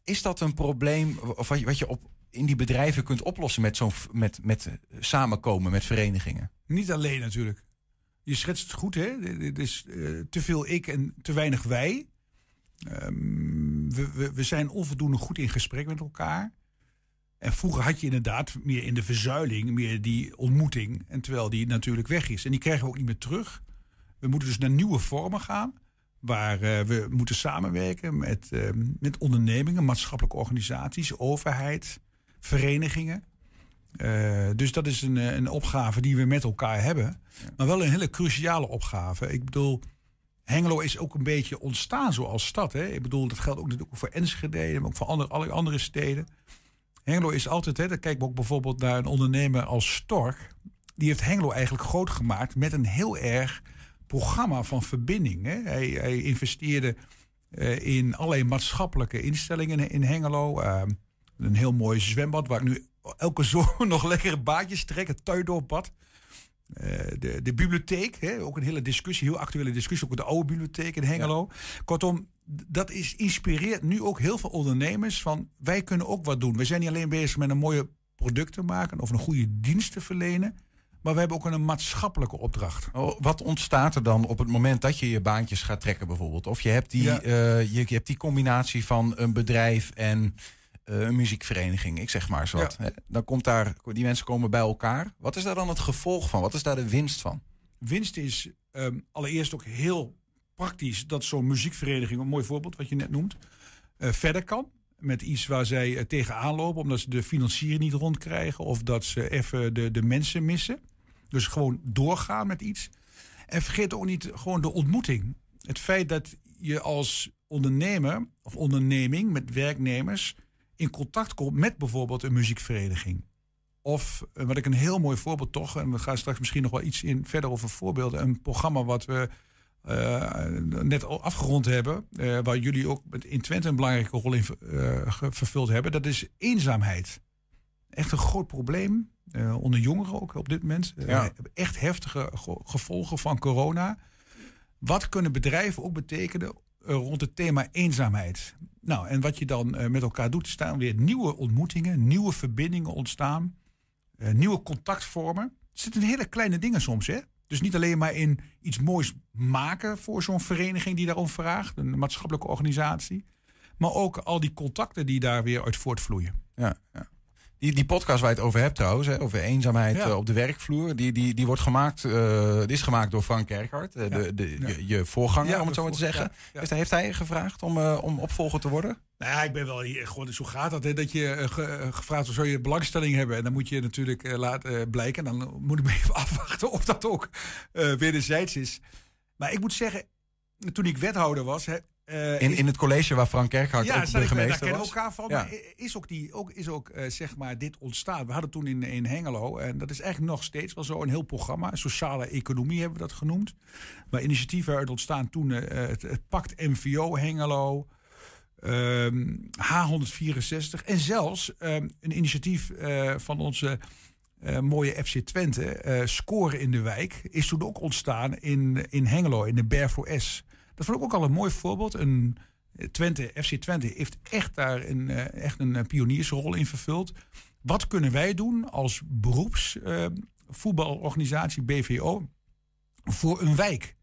Is dat een probleem of wat je, wat je op, in die bedrijven kunt oplossen met, zo'n, met, met samenkomen, met verenigingen? Niet alleen natuurlijk. Je schetst het goed, hè? Het is uh, te veel ik en te weinig wij. Um, we, we, we zijn onvoldoende goed in gesprek met elkaar. En vroeger had je inderdaad meer in de verzuiling, meer die ontmoeting. En terwijl die natuurlijk weg is. En die krijgen we ook niet meer terug. We moeten dus naar nieuwe vormen gaan. Waar uh, we moeten samenwerken met, uh, met ondernemingen, maatschappelijke organisaties, overheid, verenigingen. Uh, dus dat is een, een opgave die we met elkaar hebben. Ja. Maar wel een hele cruciale opgave. Ik bedoel, Hengelo is ook een beetje ontstaan zoals stad. Hè? Ik bedoel, dat geldt ook natuurlijk voor Enschede, maar ook voor andere, alle andere steden. Hengelo is altijd, hè, dan kijk ik ook bijvoorbeeld naar een ondernemer als Stork. Die heeft Hengelo eigenlijk groot gemaakt met een heel erg programma van verbinding. Hè. Hij, hij investeerde uh, in allerlei maatschappelijke instellingen in Hengelo. Uh, een heel mooi zwembad waar ik nu elke zomer nog lekkere baadjes trek. Het Tuindorpbad. Uh, de, de bibliotheek, hè, ook een hele discussie, heel actuele discussie over de oude bibliotheek in Hengelo. Ja. Kortom, dat is, inspireert nu ook heel veel ondernemers van wij kunnen ook wat doen. We zijn niet alleen bezig met een mooie product te maken of een goede dienst te verlenen. Maar we hebben ook een maatschappelijke opdracht. Oh, wat ontstaat er dan op het moment dat je je baantjes gaat trekken bijvoorbeeld? Of je hebt die, ja. uh, je, je hebt die combinatie van een bedrijf en uh, een muziekvereniging. Ik zeg maar zo wat. Ja. Dan komt daar, die mensen komen bij elkaar. Wat is daar dan het gevolg van? Wat is daar de winst van? Winst is um, allereerst ook heel praktisch dat zo'n muziekvereniging, een mooi voorbeeld wat je net noemt, uh, verder kan. Met iets waar zij uh, tegenaan lopen omdat ze de financiering niet rondkrijgen. Of dat ze even de, de mensen missen. Dus gewoon doorgaan met iets. En vergeet ook niet gewoon de ontmoeting. Het feit dat je als ondernemer of onderneming met werknemers in contact komt met bijvoorbeeld een muziekvereniging. Of, wat ik een heel mooi voorbeeld toch, en we gaan straks misschien nog wel iets in verder over voorbeelden. Een programma wat we uh, net afgerond hebben, uh, waar jullie ook in Twente een belangrijke rol in uh, vervuld hebben. Dat is eenzaamheid. Echt een groot probleem. Uh, onder jongeren ook op dit moment. Uh, ja. Echt heftige ge- gevolgen van corona. Wat kunnen bedrijven ook betekenen uh, rond het thema eenzaamheid? Nou, en wat je dan uh, met elkaar doet, staan weer nieuwe ontmoetingen, nieuwe verbindingen ontstaan, uh, nieuwe contactvormen. Het zitten hele kleine dingen soms, hè? Dus niet alleen maar in iets moois maken voor zo'n vereniging die daarom vraagt, een maatschappelijke organisatie, maar ook al die contacten die daar weer uit voortvloeien. Ja, ja. Die, die podcast waar je het over hebt trouwens, hè, over eenzaamheid ja. uh, op de werkvloer, die, die, die wordt gemaakt, uh, die is gemaakt door Frank Kerkhof, uh, de, de, ja. je, je voorganger ja, om het zo maar te zeggen. Ja, ja. Heeft, heeft hij gevraagd om, uh, om opvolger te worden? Nou ja, ik ben wel hier, gewoon, zo gaat dat, hè, dat je uh, ge, uh, gevraagd of zou je belangstelling hebben. En dan moet je natuurlijk uh, laten uh, blijken en dan moet ik even afwachten of dat ook uh, wederzijds is. Maar ik moet zeggen, toen ik wethouder was... Hè, Uh, in, in het college waar Frank Kerkhof ja, ook burgemeester was. Ja, daar kennen we elkaar van. Ja. Maar is ook, die, ook, is ook uh, zeg maar dit ontstaan. We hadden toen in, in Hengelo, en dat is eigenlijk nog steeds wel zo, een heel programma. Sociale economie hebben we dat genoemd. Maar initiatieven uit ontstaan toen uh, het, het Pact M V O Hengelo, um, H honderdvierenzestig. En zelfs um, een initiatief uh, van onze uh, mooie F C Twente, uh, Scoren in de Wijk, is toen ook ontstaan in, in Hengelo, in de Bervo-S. Dat vond ik ook al een mooi voorbeeld. Een Twente, F C Twente heeft echt daar een, echt een pioniersrol in vervuld. Wat kunnen wij doen als beroepsvoetbalorganisatie uh, B V O voor een wijk?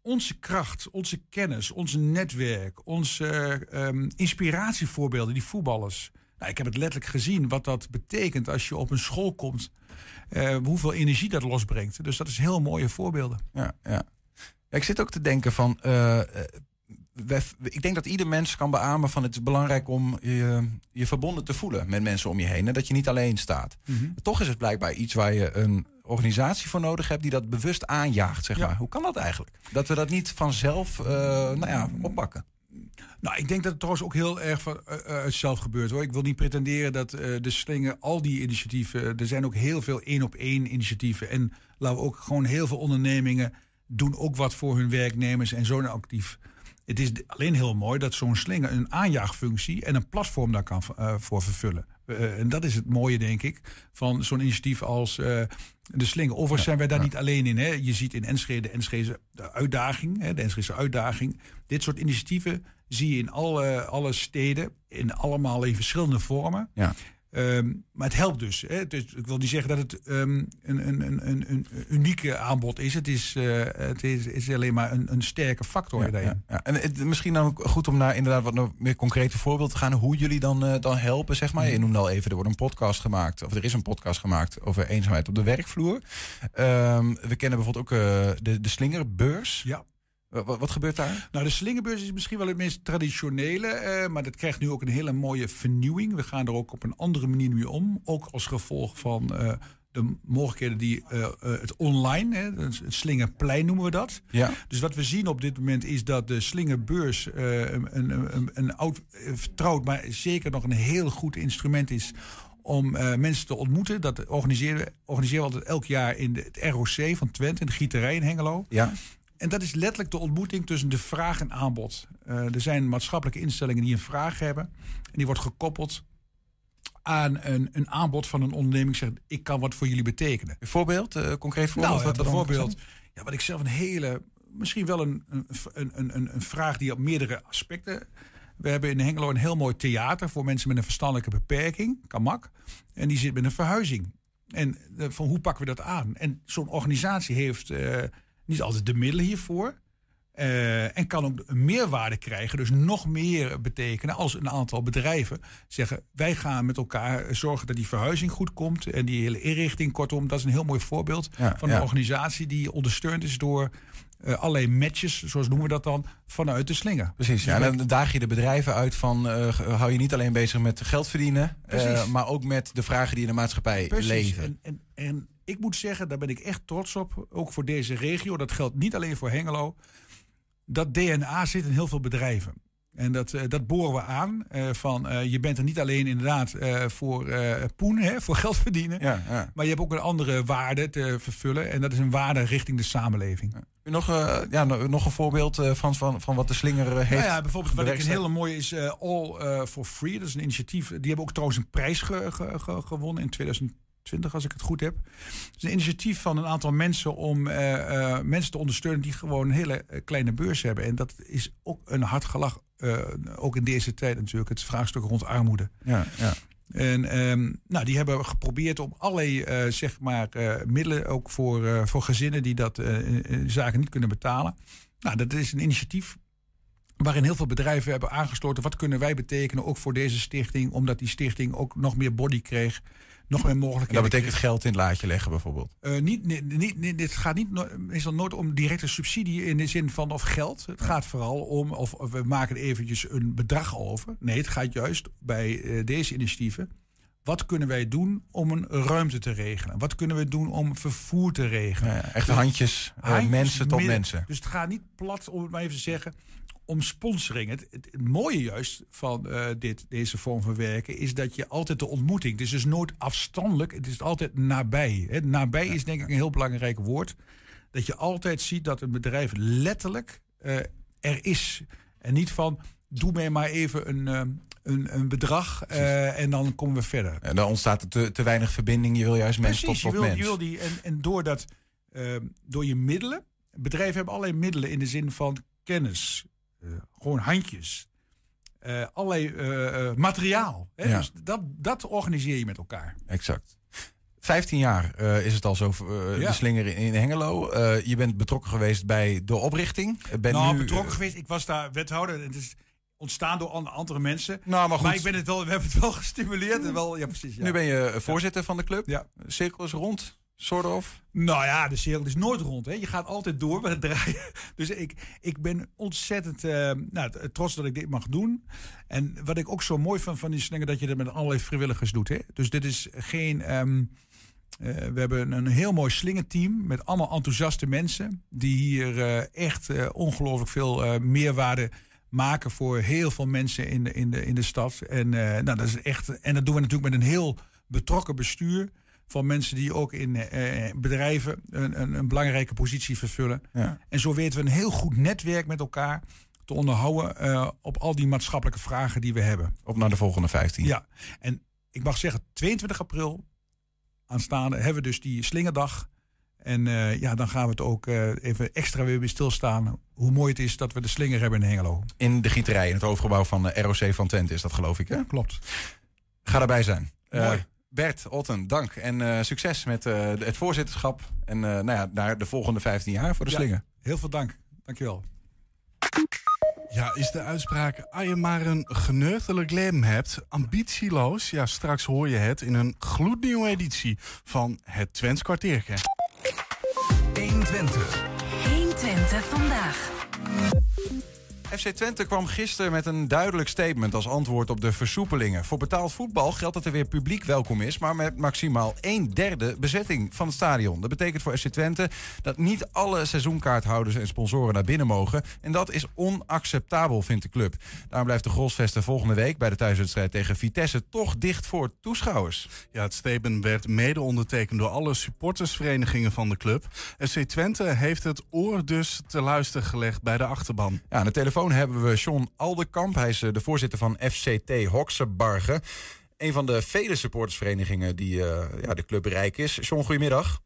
Onze kracht, onze kennis, ons netwerk, onze uh, um, inspiratievoorbeelden, die voetballers. Nou, ik heb het letterlijk gezien wat dat betekent als je op een school komt. Uh, hoeveel energie dat losbrengt. Dus dat is heel mooie voorbeelden. Ja, ja. Ik zit ook te denken van, uh, wij, ik denk dat ieder mens kan beamen van het is belangrijk om je, je verbonden te voelen met mensen om je heen. En dat je niet alleen staat. Mm-hmm. Toch is het blijkbaar iets waar je een organisatie voor nodig hebt die dat bewust aanjaagt, zeg ja. maar. Hoe kan dat eigenlijk? Dat we dat niet vanzelf uh, nou ja, oppakken. Nou, ik denk dat het trouwens ook heel erg van uh, uh, zelf gebeurt, hoor. Ik wil niet pretenderen dat uh, de Slinger al die initiatieven, er zijn ook heel veel één op één initiatieven. En laten we ook gewoon heel veel ondernemingen doen ook wat voor hun werknemers en zo'n actief. Het is alleen heel mooi dat zo'n Slinger een aanjaagfunctie en een platform daar kan uh, voor vervullen. Uh, en dat is het mooie, denk ik, van zo'n initiatief als uh, de Slinger. Overigens ja, zijn wij daar ja. niet alleen in. Hè? Je ziet in Enschede de Enschedese uitdaging, hè? De Enschedese uitdaging. Dit soort initiatieven zie je in alle, alle steden, in allemaal in verschillende vormen. Ja. Um, maar het helpt dus, hè? Dus. Ik wil niet zeggen dat het um, een, een, een, een unieke aanbod is. Het is, uh, het is, is alleen maar een, een sterke factor. Ja, ja, ja. En het, misschien dan ook goed om naar inderdaad wat meer concrete voorbeelden te gaan. Hoe jullie dan, uh, dan helpen, zeg maar. Je noemde al even, er wordt een podcast gemaakt. Of er is een podcast gemaakt over eenzaamheid op de werkvloer. Um, we kennen bijvoorbeeld ook uh, de, de Slingerbeurs. Ja. Wat, wat gebeurt daar? Nou, de Slingerbeurs is misschien wel het meest traditionele. Eh, maar dat krijgt nu ook een hele mooie vernieuwing. We gaan er ook op een andere manier mee om. Ook als gevolg van uh, de mogelijkheden die uh, uh, het online... Hè, het Slingerplein noemen we dat. Ja. Dus wat we zien op dit moment is dat de Slingerbeurs... Uh, een, een, een, een oud, vertrouwd, maar zeker nog een heel goed instrument is... om uh, mensen te ontmoeten. Dat organiseren we, organiseren we altijd elk jaar in de, het R O C van Twente... in de Gieterij in Hengelo. Ja. En dat is letterlijk de ontmoeting tussen de vraag en aanbod. Uh, er zijn maatschappelijke instellingen die een vraag hebben. En die wordt gekoppeld aan een, een aanbod van een onderneming. Zegt, ik kan wat voor jullie betekenen. Een voorbeeld? Uh, concreet voorbeeld? Nou, wat ja, bijvoorbeeld, ja, wat ik zelf een hele... Misschien wel een, een, een, een vraag die op meerdere aspecten... We hebben in Hengelo een heel mooi theater... voor mensen met een verstandelijke beperking, Kamak. En die zit met een verhuizing. En uh, van hoe pakken we dat aan? En zo'n organisatie heeft... Uh, niet altijd de middelen hiervoor. Uh, en kan ook een meerwaarde krijgen. Dus nog meer betekenen als een aantal bedrijven zeggen... wij gaan met elkaar zorgen dat die verhuizing goed komt. En die hele inrichting, kortom, dat is een heel mooi voorbeeld... Ja, van ja. een organisatie die ondersteund is door... Uh, allerlei matches, zoals noemen we dat dan, vanuit de Slinger. Precies, ja, en dan daag je de bedrijven uit van... Uh, hou je niet alleen bezig met geld verdienen... Uh, maar ook met de vragen die in de maatschappij Precies. leven. En, en, en ik moet zeggen, daar ben ik echt trots op, ook voor deze regio. Dat geldt niet alleen voor Hengelo. Dat D N A zit in heel veel bedrijven. En dat, uh, dat boren we aan. Uh, van, uh, je bent er niet alleen inderdaad uh, voor uh, poen, hè, voor geld verdienen. Ja, ja. Maar je hebt ook een andere waarde te vervullen. En dat is een waarde richting de samenleving. Ja. Nog, uh, ja, nog een voorbeeld, uh, Frans, van, van wat de Slinger uh, heeft. Nou ja, bijvoorbeeld wat ik een hele mooie is uh, All uh, for Free. Dat is een initiatief. Die hebben ook trouwens een prijs ge, ge, ge, gewonnen in twintig twintig, als ik het goed heb. Het is een initiatief van een aantal mensen om uh, uh, mensen te ondersteunen... die gewoon een hele kleine beurs hebben. En dat is ook een hard gelach, uh, ook in deze tijd natuurlijk. Het vraagstuk rond armoede. Ja, ja. En um, nou, die hebben geprobeerd om allerlei uh, zeg maar, uh, middelen... ook voor, uh, voor gezinnen die dat uh, zaken niet kunnen betalen. Nou, dat is een initiatief waarin heel veel bedrijven hebben aangesloten... wat kunnen wij betekenen, ook voor deze stichting... omdat die stichting ook nog meer body kreeg... Nog meer mogelijkheden. Dat betekent geld in het laadje leggen bijvoorbeeld? Uh, niet, niet, niet, niet, het gaat niet, no- is dan nooit om directe subsidie in de zin van of geld. Het ja. gaat vooral om of, of we maken er eventjes een bedrag over. Nee, het gaat juist bij uh, deze initiatieven. Wat kunnen wij doen om een ruimte te regelen? Wat kunnen we doen om vervoer te regelen? Ja, echt dus handjes, handjes uh, mensen tot midden, mensen. Dus het gaat niet plat, om het maar even te zeggen... om sponsoring. Het, het, het mooie juist van uh, dit, deze vorm van werken... is dat je altijd de ontmoeting... het is dus nooit afstandelijk, het is altijd nabij. Hè. Nabij ja. is denk ik een heel belangrijk woord. Dat je altijd ziet dat een bedrijf letterlijk uh, er is. En niet van, doe mij maar even een... Uh, Een, een bedrag uh, en dan komen we verder. En dan ontstaat er te, te weinig verbinding. Je wil juist Precies, mens tot, tot je wil, mens. Je wil die, en en door, dat, uh, door je middelen... Bedrijven hebben allerlei middelen in de zin van kennis. Uh, gewoon handjes. Uh, allerlei uh, materiaal. Hè? Ja. Dus dat, dat organiseer je met elkaar. Exact. vijftien jaar uh, is het al zo, uh, ja. de Slinger in Hengelo. Uh, je bent betrokken geweest bij de oprichting. Ben nou, nu, betrokken uh, geweest. Ik was daar wethouder... Het is, ontstaan door andere mensen. Nou, maar goed. Maar ik ben het wel, we hebben het wel gestimuleerd. En wel, ja, precies, ja. Nu ben je voorzitter ja. van de club. Ja. De cirkel is rond, sort of. Nou ja, de cirkel is nooit rond. Hè. Je gaat altijd door met het draaien. Dus ik, ik ben ontzettend uh, nou, trots dat ik dit mag doen. En wat ik ook zo mooi vind van die Slinger... dat je dat met allerlei vrijwilligers doet. Hè. Dus dit is geen... Um, Uh, we hebben een heel mooi slingerteam met allemaal enthousiaste mensen... die hier uh, echt uh, ongelooflijk veel uh, meerwaarde... maken voor heel veel mensen in de, in de, in de stad. En, uh, nou, dat is echt, en dat doen we natuurlijk met een heel betrokken bestuur... van mensen die ook in uh, bedrijven een, een, een belangrijke positie vervullen. Ja. En zo weten we een heel goed netwerk met elkaar... te onderhouden uh, op al die maatschappelijke vragen die we hebben. Op naar de volgende vijftien. Ja, en ik mag zeggen, tweeëntwintig april aanstaande... hebben we dus die Slingerdag... En uh, ja, dan gaan we het ook uh, even extra weer bij stilstaan. Hoe mooi het is dat we de Slinger hebben in Hengelo. In de Gieterij, in het hoofdgebouw van uh, R O C van Twente is dat, geloof ik. Hè? Ja, klopt. Ga daarbij zijn. Uh, Bert Otten, dank. En uh, succes met uh, het voorzitterschap. En uh, nou ja, naar de volgende vijftien jaar voor de ja, Slinger. Heel veel dank. Dankjewel. Ja, is de uitspraak, als je maar een geneugelijk leven hebt, ambitieloos. Ja, straks hoor je het in een gloednieuwe editie van het Twents Kwartier. één Twente vandaag. F C Twente kwam gisteren met een duidelijk statement als antwoord op de versoepelingen. Voor betaald voetbal geldt dat er weer publiek welkom is, maar met maximaal een derde bezetting van het stadion. Dat betekent voor F C Twente dat niet alle seizoenkaarthouders en sponsoren naar binnen mogen. En dat is onacceptabel, vindt de club. Daarom blijft de Grolsvesten volgende week bij de thuiswedstrijd tegen Vitesse toch dicht voor toeschouwers. Ja, het statement werd mede ondertekend door alle supportersverenigingen van de club. F C Twente heeft het oor dus te luisteren gelegd bij de achterban. Ja, aan de telefoon hebben we John Aldekamp. Hij is de voorzitter van F C T-Hoksebargen. Een van de vele supportersverenigingen die uh, ja, de club rijk is. John, goedemiddag.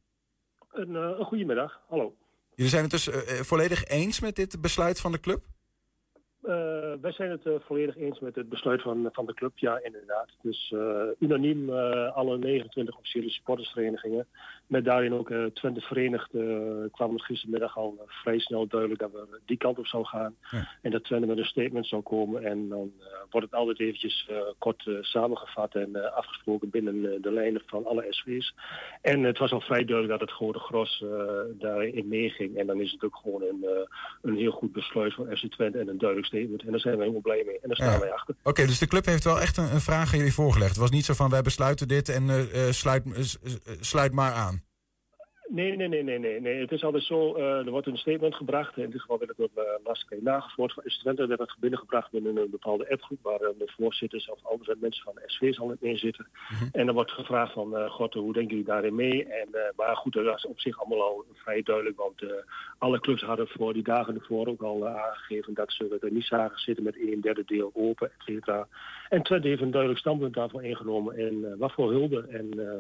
Een, uh, een goedemiddag, hallo. Jullie zijn het dus uh, volledig eens met dit besluit van de club? Uh, wij zijn het uh, volledig eens met het besluit van, van de club, ja inderdaad. Dus uh, unaniem uh, alle negenentwintig officiële supportersverenigingen. Met daarin ook uh, Twente Verenigd uh, kwamen gistermiddag al uh, vrij snel duidelijk dat we die kant op zouden gaan. Ja. En dat Twente met een statement zou komen. En dan uh, wordt het altijd eventjes uh, kort uh, samengevat en uh, afgesproken binnen uh, de lijnen van alle S V's. En het was al vrij duidelijk dat het grote gros uh, daarin meeging. En dan is het ook gewoon een, uh, een heel goed besluit van F C Twente en een duidelijk en daar zijn we helemaal blij mee. En daar staan ja. wij achter. Oké, okay, dus de club heeft wel echt een, een vraag aan jullie voorgelegd. Het was niet zo van, wij besluiten dit en uh, sluit, uh, sluit maar aan. Nee, nee, nee, nee, nee, nee. Het is altijd zo, uh, er wordt een statement gebracht. In dit geval werd het door uh, Maatschappij nagevoerd. Is Twente werd het binnengebracht binnen een bepaalde appgroep waar uh, de voorzitters of andere mensen van de S V's al in zitten. Mm-hmm. En dan wordt gevraagd van, uh, god, hoe denken jullie daarin mee? En, uh, maar goed, dat was op zich allemaal al vrij duidelijk. Want uh, alle clubs hadden voor die dagen ervoor ook al uh, aangegeven dat ze er niet zagen zitten met een derde deel open, et cetera. En Twente heeft een duidelijk standpunt daarvoor ingenomen. En uh, wat voor hulde. En uh,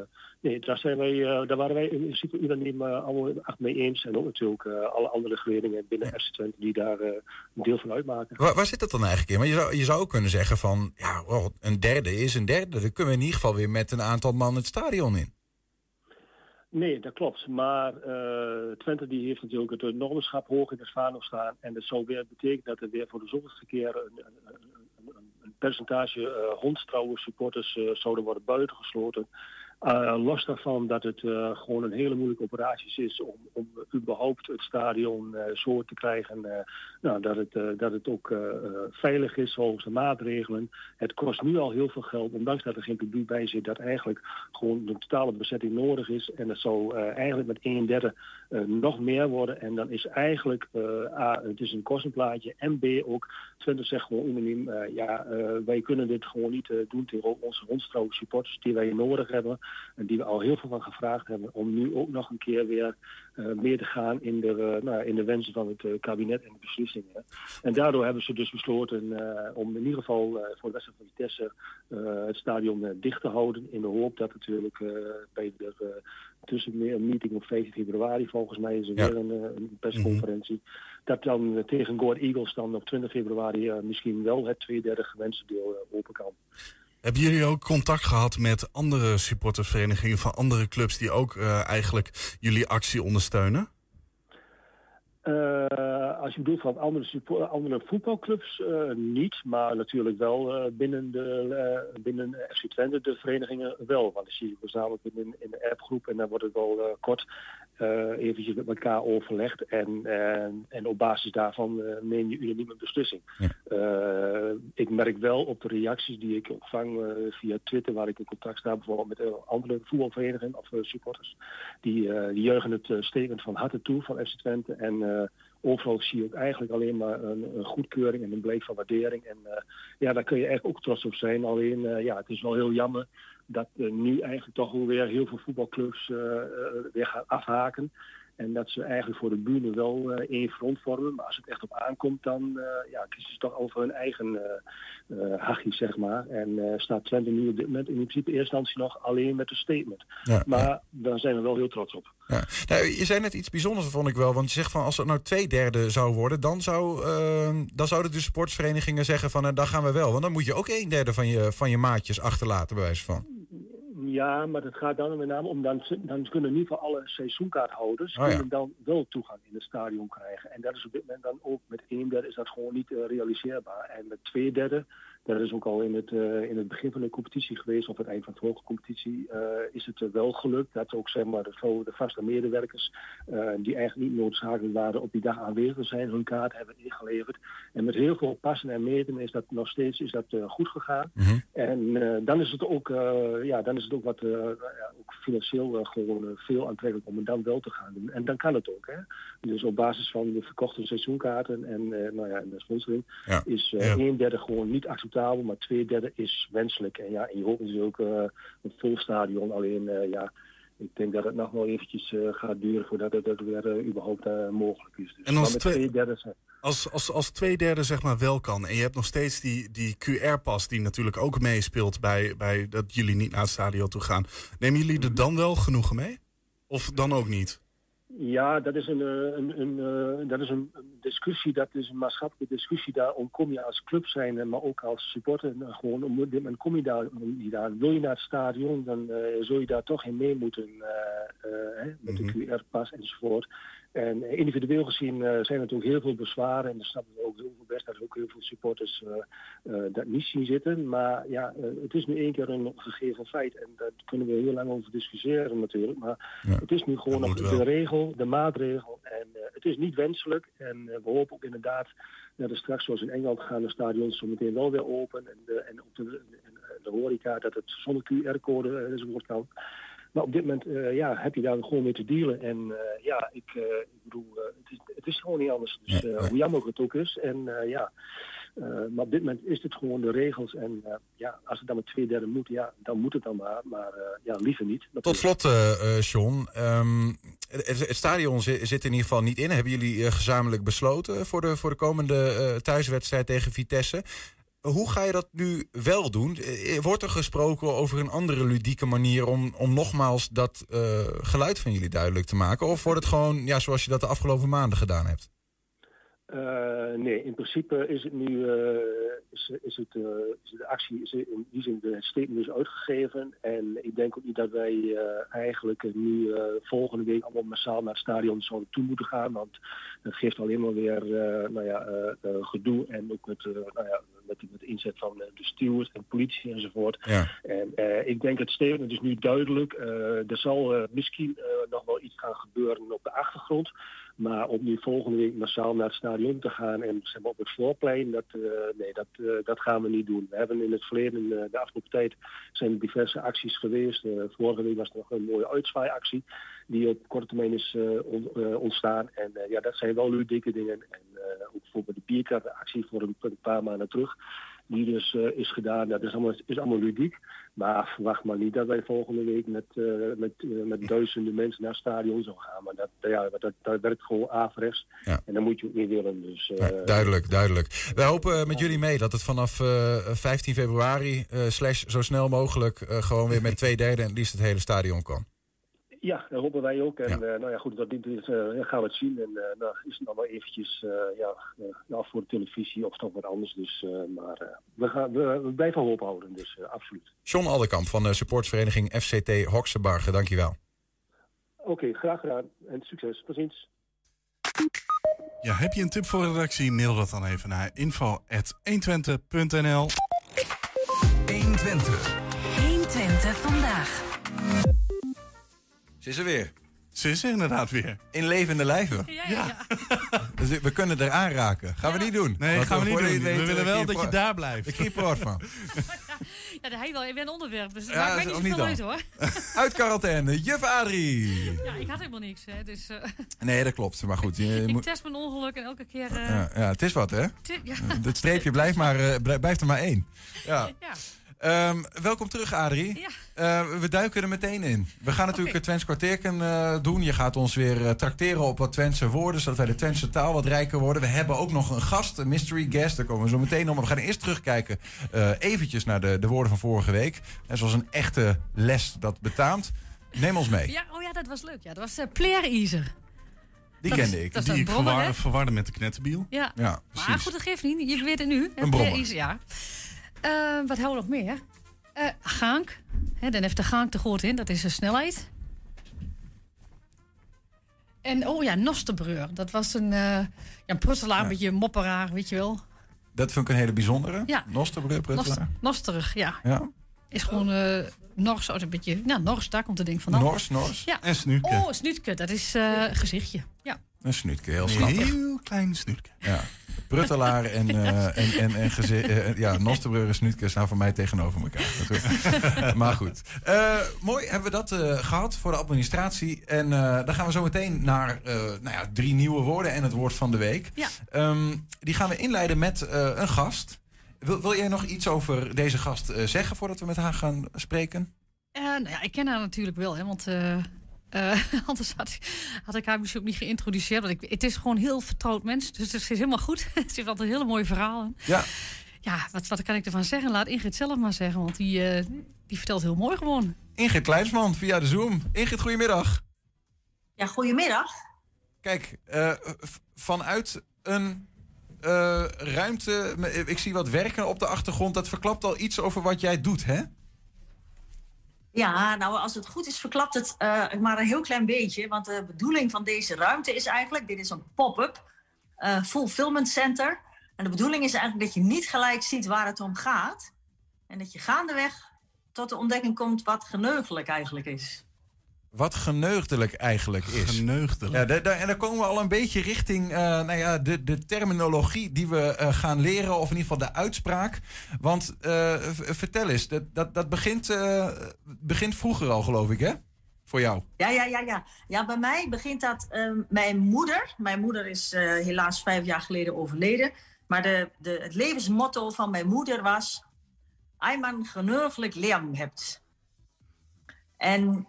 nee, daar, zijn wij, uh, daar waren wij in principe uiteindelijk niet maar allemaal acht mee eens. En ook natuurlijk uh, alle andere geledingen binnen ja. F C Twente die daar uh, een deel van uitmaken. Waar, waar zit dat dan eigenlijk in? Want je zou, je zou ook kunnen zeggen van, ja, wow, een derde is een derde. Dan kunnen we in ieder geval weer met een aantal man het stadion in. Nee, dat klopt. Maar uh, Twente die heeft natuurlijk het normenschap hoog in de vaandel staan. En dat zou weer betekenen dat er weer voor de zoveelste keer een, een, een, een percentage uh, hondstrouwe supporters uh, zouden worden buitengesloten. Uh, los daarvan dat het uh, gewoon een hele moeilijke operatie is om, om überhaupt het stadion uh, zo te krijgen uh, nou, dat, het, uh, dat het ook uh, veilig is volgens de maatregelen. Het kost nu al heel veel geld, ondanks dat er geen publiek bij zit, dat eigenlijk gewoon een totale bezetting nodig is. En dat zou uh, eigenlijk met een derde uh, nog meer worden. En dan is eigenlijk, uh, A, het is een kostenplaatje en B ook, Twente zegt gewoon unaniem, uh, ja, uh, wij kunnen dit gewoon niet uh, doen tegen onze rondstrouwende supporters die wij nodig hebben. En die we al heel veel van gevraagd hebben om nu ook nog een keer weer uh, meer te gaan in de, uh, nou, in de wensen van het uh, kabinet en de beslissingen. En daardoor hebben ze dus besloten uh, om in ieder geval uh, voor de wedstrijd van Vitesse uh, het stadion uh, dicht te houden. In de hoop dat natuurlijk uh, bij de uh, tussenmeeting op vijftien februari, volgens mij is er ja. weer een, een persconferentie. Mm-hmm. Dat dan uh, tegen Goat Eagles dan op twintig februari uh, misschien wel het twee derde gewenste deel uh, open kan. Hebben jullie ook contact gehad met andere supportersverenigingen van andere clubs die ook uh, eigenlijk jullie actie ondersteunen? Uh, als je bedoelt van andere, support, andere voetbalclubs, uh, niet. Maar natuurlijk wel uh, binnen, de, uh, binnen F C Twente de verenigingen wel. Want dat zie je voornamelijk in, in de appgroep en daar wordt het wel uh, kort uh, eventjes met elkaar overlegd. En, en, en op basis daarvan uh, neem je unaniem een beslissing. Ja. Uh, ik merk wel op de reacties die ik ontvang uh, via Twitter, waar ik in contact sta bijvoorbeeld met andere voetbalverenigingen of uh, supporters. Die, uh, die juichen het uh, statement van harte toe van F C Twente en uh, overal zie je ook eigenlijk alleen maar een, een goedkeuring en een blijk van waardering. En uh, ja, daar kun je eigenlijk ook trots op zijn. Alleen, uh, ja, het is wel heel jammer dat uh, nu eigenlijk toch weer heel veel voetbalclubs uh, uh, weer gaan afhaken. En dat ze eigenlijk voor de buren wel uh, één front vormen. Maar als het echt op aankomt, dan uh, ja, kiezen ze toch over hun eigen uh, uh, hachje, zeg maar. En uh, staat Twente nu op dit moment in principe in eerste instantie nog alleen met een statement. Ja, maar ja. daar zijn we wel heel trots op. Ja. Nou, je zei net iets bijzonders, vond ik wel. Want je zegt van, als het nou twee derde zou worden, dan, zou, uh, dan zouden de sportsverenigingen zeggen van, uh, daar gaan we wel. Want dan moet je ook een derde van je, van je maatjes achterlaten, bij wijze van. Ja, maar het gaat dan met name om, dan, dan kunnen in ieder geval alle seizoenkaarthouders oh, ja. kunnen dan wel toegang in het stadion krijgen. En dat is op dit moment dan ook, met een derde is dat gewoon niet uh, realiseerbaar. En met twee derde, dat is ook al in het, uh, in het begin van de competitie geweest, of het eind van de vorige competitie, uh, is het uh, wel gelukt dat ook zeg maar, de, de vaste medewerkers, uh, die eigenlijk niet noodzakelijk waren op die dag aanwezig zijn, hun kaart hebben ingeleverd. En met heel veel passen en meten is dat nog steeds is dat, uh, goed gegaan. Mm-hmm. En uh, dan is het ook, uh, ja, dan is het ook wat uh, ja, ook financieel uh, gewoon uh, veel aantrekkelijk om het dan wel te gaan doen. En dan kan het ook. Hè? Dus op basis van de verkochte seizoenkaarten en, uh, nou ja, en de sponsoring ja. is uh, ja. een derde gewoon niet acceptabel, maar twee derde is wenselijk. En ja, en je hoopt natuurlijk ook uh, een vol stadion. Alleen uh, ja, ik denk dat het nog wel eventjes uh, gaat duren voordat het, dat weer uh, überhaupt uh, mogelijk is. Dus en als twee, twee derde zijn. Als, als, als twee derde zeg maar wel kan en je hebt nog steeds die, die Q R-pas die natuurlijk ook meespeelt bij, bij dat jullie niet naar het stadion toe gaan. Nemen jullie er dan wel genoegen mee? Of dan ook niet? Ja, dat is een, een, een, een, dat is een discussie, dat is een maatschappelijke discussie. Daarom kom je als club zijn, maar ook als supporter. Gewoon om, en kom je daar, daar, wil je naar het stadion, dan uh, zul je daar toch in mee moeten uh, uh, met mm-hmm. de Q R-pas enzovoort. En individueel gezien uh, zijn er natuurlijk heel veel bezwaren. En dan snappen we ook heel veel best dat ook heel veel supporters uh, uh, dat niet zien zitten. Maar ja, uh, het is nu één keer een gegeven feit. En daar kunnen we heel lang over discussiëren natuurlijk. Maar ja, het is nu gewoon nog de regel, de maatregel. En uh, het is niet wenselijk. En uh, we hopen ook inderdaad dat er straks, zoals in Engeland, gaan de stadions zo meteen wel weer open. En, uh, en op de, en, de horeca, dat het zonder Q R-code enzovoort kan. Maar op dit moment uh, ja, heb je daar gewoon mee te dealen. En uh, ja, ik, uh, ik bedoel, uh, het, is, het is gewoon niet anders. Dus uh, hoe jammer het ook is. En uh, ja, uh, maar op dit moment is het gewoon de regels. En uh, ja, als het dan met twee derde moet, ja, dan moet het dan maar. Maar uh, ja, liever niet. Dat Tot slot, uh, John. Um, het, het stadion zit in ieder geval niet in. Hebben jullie uh, gezamenlijk besloten voor de, voor de komende uh, thuiswedstrijd tegen Vitesse? Hoe ga je dat nu wel doen? Wordt er gesproken over een andere ludieke manier om, om nogmaals dat uh, geluid van jullie duidelijk te maken? Of wordt het gewoon ja, zoals je dat de afgelopen maanden gedaan hebt? Uh, nee, in principe is het nu uh, is, is het, uh, is de actie is in die zin de statement is uitgegeven. En ik denk ook niet dat wij uh, eigenlijk nu uh, volgende week allemaal massaal naar het stadion zouden toe moeten gaan. Want dat geeft alleen maar weer uh, nou ja, uh, uh, gedoe en ook met, uh, nou ja, met, met de inzet van uh, de stewards en politie enzovoort. Ja. En uh, ik denk het statement is nu duidelijk. Uh, er zal uh, misschien uh, nog wel iets gaan gebeuren op de achtergrond. Maar om nu volgende week massaal naar het stadion te gaan en zeg maar, op het voorplein, dat, uh, nee, dat, uh, dat gaan we niet doen. We hebben in het verleden, uh, de afgelopen tijd, zijn er diverse acties geweest. Uh, vorige week was er nog een mooie uitzwaaiactie die op korte termijn is uh, on, uh, ontstaan. En uh, ja, dat zijn wel ludieke dingen. En uh, ook bijvoorbeeld de bierkartenactie voor een, een paar maanden terug, die dus uh, is gedaan. Dat is allemaal, is allemaal ludiek. Maar verwacht maar niet dat wij volgende week met, uh, met, uh, met duizenden mensen naar het stadion zullen gaan. Maar dat, ja, dat, dat werkt gewoon averechts. Ja. En dan moet je ook niet willen. Dus, uh, ja, duidelijk, duidelijk. Wij hopen met jullie mee dat het vanaf uh, vijftien februari... Uh, slash zo snel mogelijk uh, gewoon weer met twee derde en het liefst het hele stadion kan. Ja, dat hopen wij ook. En ja. Uh, nou ja, goed, dat dit is, uh, gaan we het zien. En uh, nou, is het dan wel eventjes uh, ja, uh, nou, voor de televisie of toch wat anders. Dus, uh, maar uh, we, gaan, we, we blijven hoop houden, dus uh, absoluut. John Aldekamp van de supportvereniging F C T-Hoksebargen, dankjewel. Oké, okay, graag gedaan. En succes. Tot ziens. Ja, heb je een tip voor de redactie? Mail dat dan even naar info at honderdtwintig punt n l. honderdtwintig. honderdtwintig vandaag. Ze is er weer. Ze is er inderdaad weer. In levende lijven. Ja, ja, ja. Dus we kunnen er aanraken. Gaan ja. we niet doen. Nee, gaan we niet doen. Weten, we willen wel dat je daar blijft. Ik keep er van. Ja, daar heb je wel. Ik ben onderwerp, dus het ja, maakt mij niet veel uit hoor. Uit quarantaine, juf Adrie. Ja, ik had helemaal niks. Hè, dus, uh... Nee, dat klopt. Maar goed. Je ik moet... test mijn ongeluk en elke keer... Uh... Ja, ja, het is wat hè. T- ja. Dat streepje blijft, maar, uh, blijft er maar één. Ja. Ja. Um, welkom terug, Adrie. Ja. Uh, we duiken er meteen in. We gaan natuurlijk okay. het Twents Kwartierken uh, doen. Je gaat ons weer uh, trakteren op wat Twentse woorden, zodat wij de Twentse taal wat rijker worden. We hebben ook nog een gast, een mystery guest. Daar komen we zo meteen om. Maar we gaan eerst terugkijken uh, eventjes naar de, de woorden van vorige week. En zoals een echte les dat betaamt. Neem ons mee. Ja, oh ja, dat was leuk. Ja, dat was uh, pleereizer. Die dat kende is, ik. Dat die ik verwarde, verwarde met de knetterbiel. Ja, ja precies. Maar goed, dat geeft niet. Je weet het nu. Hè? Een brommer. Ja. Uh, wat houden we nog meer? Uh, gank. He, dan heeft de gang te goed in, dat is de snelheid. En oh ja, Nosterbreur. Dat was een, uh, ja, een pruttelaar, ja. Een beetje mopperaar, weet je wel. Dat vind ik een hele bijzondere. Ja. Nosterbreur, pruttelaar. Nosterig, ja. ja. Is gewoon uh, Nors, oh, een beetje, nou Nors, daar komt het ding vandaan. Nors, Nors. Ja. En Snuutke. Oh, Snuutke, dat is uh, gezichtje. Ja. Een snuutke, heel schattig. Een heel klein snuutke. Ja. Pruttelaar en, uh, en, en, en geze- uh, ja, Nosterbreur en snuutke staan voor mij tegenover elkaar. Maar goed. Uh, mooi, hebben we dat uh, gehad voor de administratie. En uh, dan gaan we zo meteen naar uh, nou ja, drie nieuwe woorden en het woord van de week. Ja. Um, die gaan we inleiden met uh, een gast. Wil, wil jij nog iets over deze gast uh, zeggen voordat we met haar gaan spreken? Uh, nou ja, ik ken haar natuurlijk wel, hè, want... Uh... Uh, anders had, had ik haar misschien ook niet geïntroduceerd. Want ik, het is gewoon een heel vertrouwd mens. Dus het is helemaal goed. Ze heeft altijd hele mooie verhalen. Ja, ja wat, wat kan ik ervan zeggen? Laat Ingrid zelf maar zeggen. Want die, uh, die vertelt heel mooi gewoon. Ingrid Kleinsman via de Zoom. Ingrid, goedemiddag. Ja, goedemiddag. Kijk, uh, v- vanuit een uh, ruimte... Ik zie wat werken op de achtergrond. Dat verklapt al iets over wat jij doet, hè? Ja, nou als het goed is verklapt het uh, maar een heel klein beetje. Want de bedoeling van deze ruimte is eigenlijk... Dit is een pop-up uh, fulfillment center. En de bedoeling is eigenlijk dat je niet gelijk ziet waar het om gaat. En dat je gaandeweg tot de ontdekking komt wat geneugelijk eigenlijk is. Wat geneugdelijk eigenlijk is. Geneugdelijk. Ja, daar, daar, en dan komen we al een beetje richting uh, nou ja, de, de terminologie die we uh, gaan leren. Of in ieder geval de uitspraak. Want uh, v- vertel eens, dat, dat, dat begint, uh, begint vroeger al geloof ik hè? Voor jou. Ja, ja, ja, ja. ja bij mij begint dat uh, mijn moeder. Mijn moeder is uh, helaas vijf jaar geleden overleden. Maar de, de, het levensmotto van mijn moeder was... Einmal geneugdelijk leven hebt. En...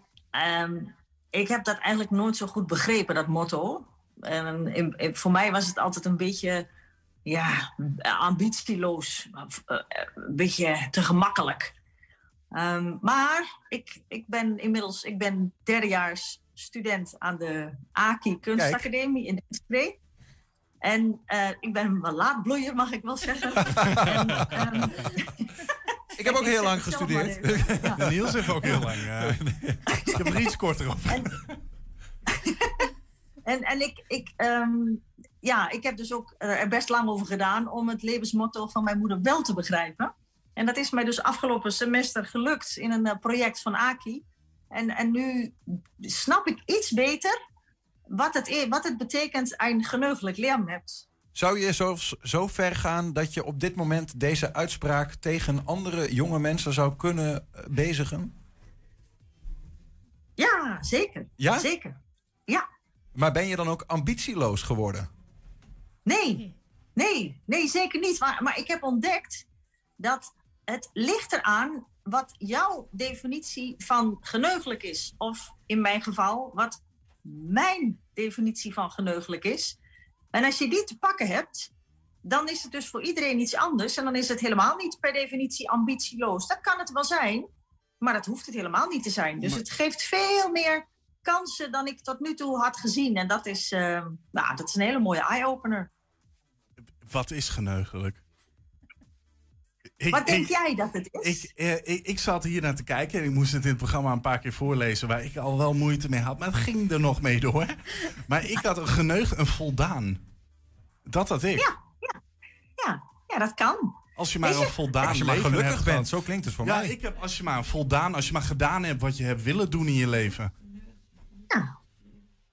Um, ik heb dat eigenlijk nooit zo goed begrepen, dat motto. Um, in, in, voor mij was het altijd een beetje ja, ambitieloos. Uh, een beetje te gemakkelijk. Um, maar ik, ik ben inmiddels ik ben derdejaars student aan de A K I Kunstacademie in Enschede. En uh, ik ben een laatbloeier, mag ik wel zeggen. en, um, Ik heb ook heel lang gestudeerd. Ja. Niels heeft ook heel lang. Uh, ik heb er iets korter op. En, en, en ik, ik, um, ja, ik heb dus ook er best lang over gedaan... om het levensmotto van mijn moeder wel te begrijpen. En dat is mij dus afgelopen semester gelukt... in een project van A K I. En, en nu snap ik iets beter wat het, wat het betekent... een geneugelijk leven hebt. Zou je zo, zo ver gaan dat je op dit moment deze uitspraak tegen andere jonge mensen zou kunnen bezigen? Ja, zeker. Ja? Zeker, ja. Maar ben je dan ook ambitieloos geworden? Nee, nee, nee zeker niet. Maar, maar ik heb ontdekt dat het ligt eraan wat jouw definitie van geneugelijk is. Of in mijn geval, wat mijn definitie van geneugelijk is... En als je die te pakken hebt, dan is het dus voor iedereen iets anders. En dan is het helemaal niet per definitie ambitieloos. Dat kan het wel zijn, maar dat hoeft het helemaal niet te zijn. Dus het geeft veel meer kansen dan ik tot nu toe had gezien. En dat is, uh, nou, dat is een hele mooie eye-opener. Wat is geneugelijk? Ik, Wat denk ik, jij dat het is? Ik, eh, ik, ik zat hier naar te kijken en ik moest het in het programma een paar keer voorlezen... waar ik al wel moeite mee had, maar het ging er nog mee door. Maar ik had een geneugd, een voldaan. Dat had ik. Ja, ja, ja, ja dat kan. Als je maar je, een voldaan als je leven maar gelukkig hebt, bent, zo klinkt het voor ja, mij. Ik heb, als je maar een voldaan, als je maar gedaan hebt wat je hebt willen doen in je leven. Ja,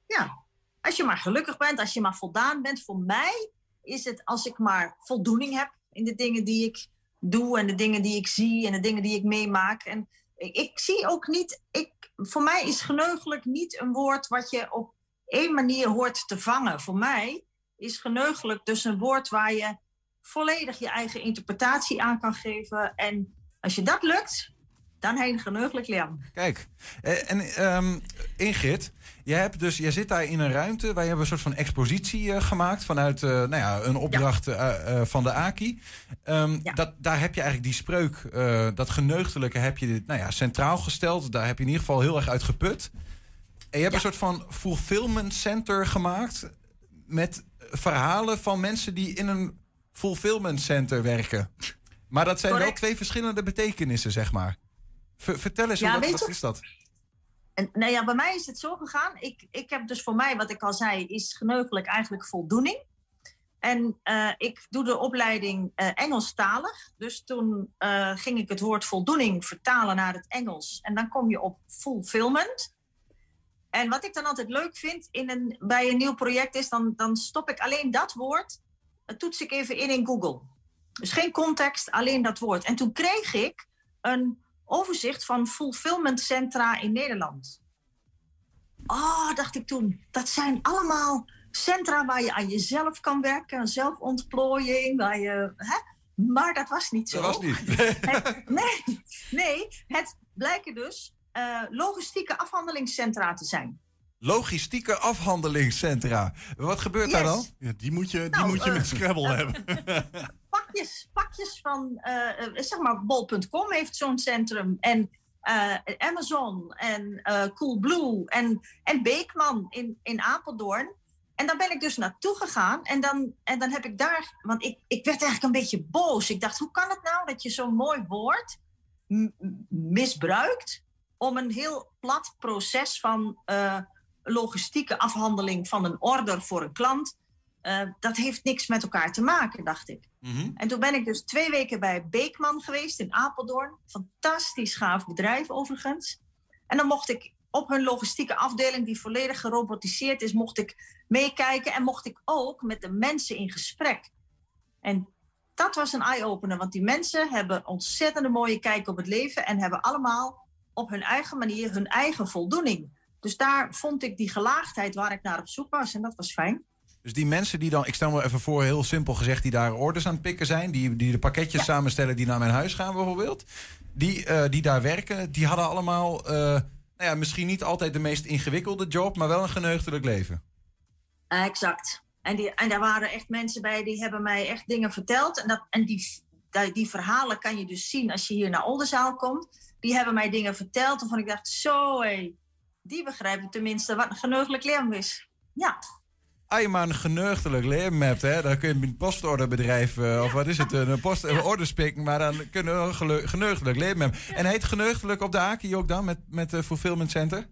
ja. Als je maar gelukkig bent, als je maar voldaan bent. Voor mij is het als ik maar voldoening heb in de dingen die ik... doe en de dingen die ik zie en de dingen die ik meemaak. En ik, ik zie ook niet... Ik, voor mij is geneugelijk niet een woord wat je op één manier hoort te vangen. Voor mij is geneugelijk dus een woord waar je volledig je eigen interpretatie aan kan geven. En als je dat lukt, dan heb je geneugelijk leren. Kijk, en um, Ingrid... Jij, hebt dus, jij zit daar in een ruimte. Wij hebben een soort van expositie uh, gemaakt vanuit uh, nou ja, een opdracht ja. uh, uh, van de A K I. Um, ja. dat, daar heb je eigenlijk die spreuk, uh, dat geneugdelijke heb je nou ja, centraal gesteld. Daar heb je in ieder geval heel erg uit geput. En je hebt ja. een soort van fulfillment center gemaakt... met verhalen van mensen die in een fulfillment center werken. Maar dat zijn Correct. Wel twee verschillende betekenissen, zeg maar. Ver, vertel eens, ja, wat, wat is dat? En, nou ja, bij mij is het zo gegaan. Ik, ik heb dus voor mij, wat ik al zei, is geneugelijk eigenlijk voldoening. En uh, ik doe de opleiding uh, Engelstalig. Dus toen uh, ging ik het woord voldoening vertalen naar het Engels. En dan kom je op fulfillment. En wat ik dan altijd leuk vind in een, bij een nieuw project is... Dan, dan stop ik alleen dat woord, dat toets ik even in in Google. Dus geen context, alleen dat woord. En toen kreeg ik een overzicht van fulfillment centra in Nederland. Oh, dacht ik toen, dat zijn allemaal... centra waar je aan jezelf kan werken, aan zelfontplooiing, waar je, hè? Maar dat was niet zo. Dat was niet. Het, nee, nee, het blijken dus uh, logistieke afhandelingscentra te zijn. Logistieke afhandelingscentra. Wat gebeurt yes. daar dan? Ja, die moet je, die nou, moet je uh, met Scrabble uh, hebben. Pakjes, pakjes van, uh, zeg maar, bol punt com heeft zo'n centrum en... Uh, Amazon en uh, Coolblue en, en Beekman in, in Apeldoorn. En daar ben ik dus naartoe gegaan. En dan, en dan heb ik daar... Want ik, ik werd eigenlijk een beetje boos. Ik dacht, hoe kan het nou dat je zo'n mooi woord m- misbruikt... om een heel plat proces van uh, logistieke afhandeling van een order voor een klant... Uh, dat heeft niks met elkaar te maken, dacht ik. Mm-hmm. En toen ben ik dus twee weken bij Beekman geweest in Apeldoorn. Fantastisch gaaf bedrijf overigens. En dan mocht ik... op hun logistieke afdeling, die volledig gerobotiseerd is... mocht ik meekijken en mocht ik ook met de mensen in gesprek. En dat was een eye-opener, want die mensen hebben ontzettend mooie kijk op het leven... en hebben allemaal op hun eigen manier hun eigen voldoening. Dus daar vond ik die gelaagdheid waar ik naar op zoek was en dat was fijn. Dus die mensen die dan, ik stel me even voor, heel simpel gezegd... die daar orders aan het pikken zijn, die, die de pakketjes ja. samenstellen... die naar mijn huis gaan bijvoorbeeld, die, uh, die daar werken, die hadden allemaal... Uh, Nou ja, misschien niet altijd de meest ingewikkelde job, maar wel een geneugdelijk leven. Uh, exact. En, die, en daar waren echt mensen bij die hebben mij echt dingen verteld. En, dat, en die, die verhalen kan je dus zien als je hier naar Oldenzaal komt. Die hebben mij dingen verteld waarvan ik dacht, zo hé, die begrijpen tenminste wat een geneugdelijk leven is. Ja. Als je maar een geneugdelijk leven hebt, hè, dan kun je een postorderbedrijf, uh, of wat is het, een post- ja. orderspikken, maar dan kunnen we een gele- geneugdelijk leven hebben. Ja. En heet geneugdelijk op de A K I ook dan, met, met de Fulfillment Center?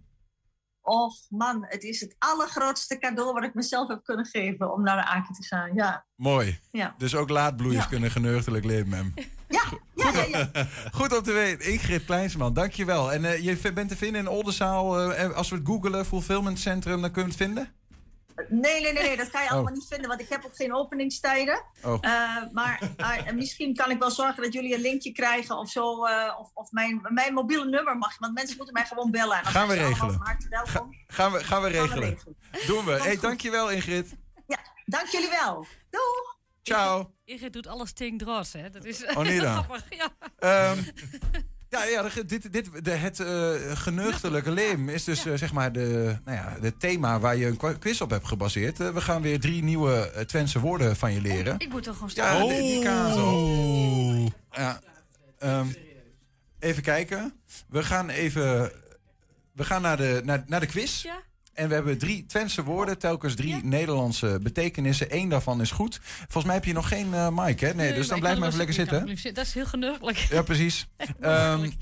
Och man, het is het allergrootste cadeau wat ik mezelf heb kunnen geven om naar de A K I te gaan, ja. Mooi. Ja. Dus ook laatbloeiers ja. kunnen geneugdelijk leven hebben. Ja, ja, ja, ja, ja. Goed om te weten. Ingrid Kleinsman, dankjewel. En uh, je bent te vinden in Oldenzaal, uh, als we het googelen, Fulfillment Centrum, dan kunnen we het vinden? Nee, nee, nee, nee, dat ga je oh. allemaal niet vinden, want ik heb ook geen openingstijden. Oh. Uh, maar uh, misschien kan ik wel zorgen dat jullie een linkje krijgen of zo. Uh, of of mijn, mijn mobiele nummer mag, want mensen moeten mij gewoon bellen. Gaan we regelen. Ga, gaan, we, gaan we regelen. Gaan we regelen. Doen we. Hé, hey, dankjewel Ingrid. Ja, dank jullie wel. Doeg. Ciao. Ingrid doet alles tegen droos, hè. Dat is oh, heel grappig. Ja. Um, Ja, ja dit, dit, de, het uh, geneugdelijke leem is dus uh, zeg maar de, nou ja, de thema waar je een quiz op hebt gebaseerd. Uh, we gaan weer drie nieuwe uh, Twentse woorden van je leren. Oh, ik moet er gewoon staan. Ja, oh. die, die kaas oh. ja, um, Even kijken. We gaan even we gaan naar, de, naar, naar de quiz. Ja. En we hebben drie Twentse woorden, telkens drie ja. Nederlandse betekenissen. Eén daarvan is goed. Volgens mij heb je nog geen uh, mic, hè? Nee, nee, dus dan blijf maar even lekker zitten. Zitten. Dat is heel geneugdelijk. Ja, precies. um,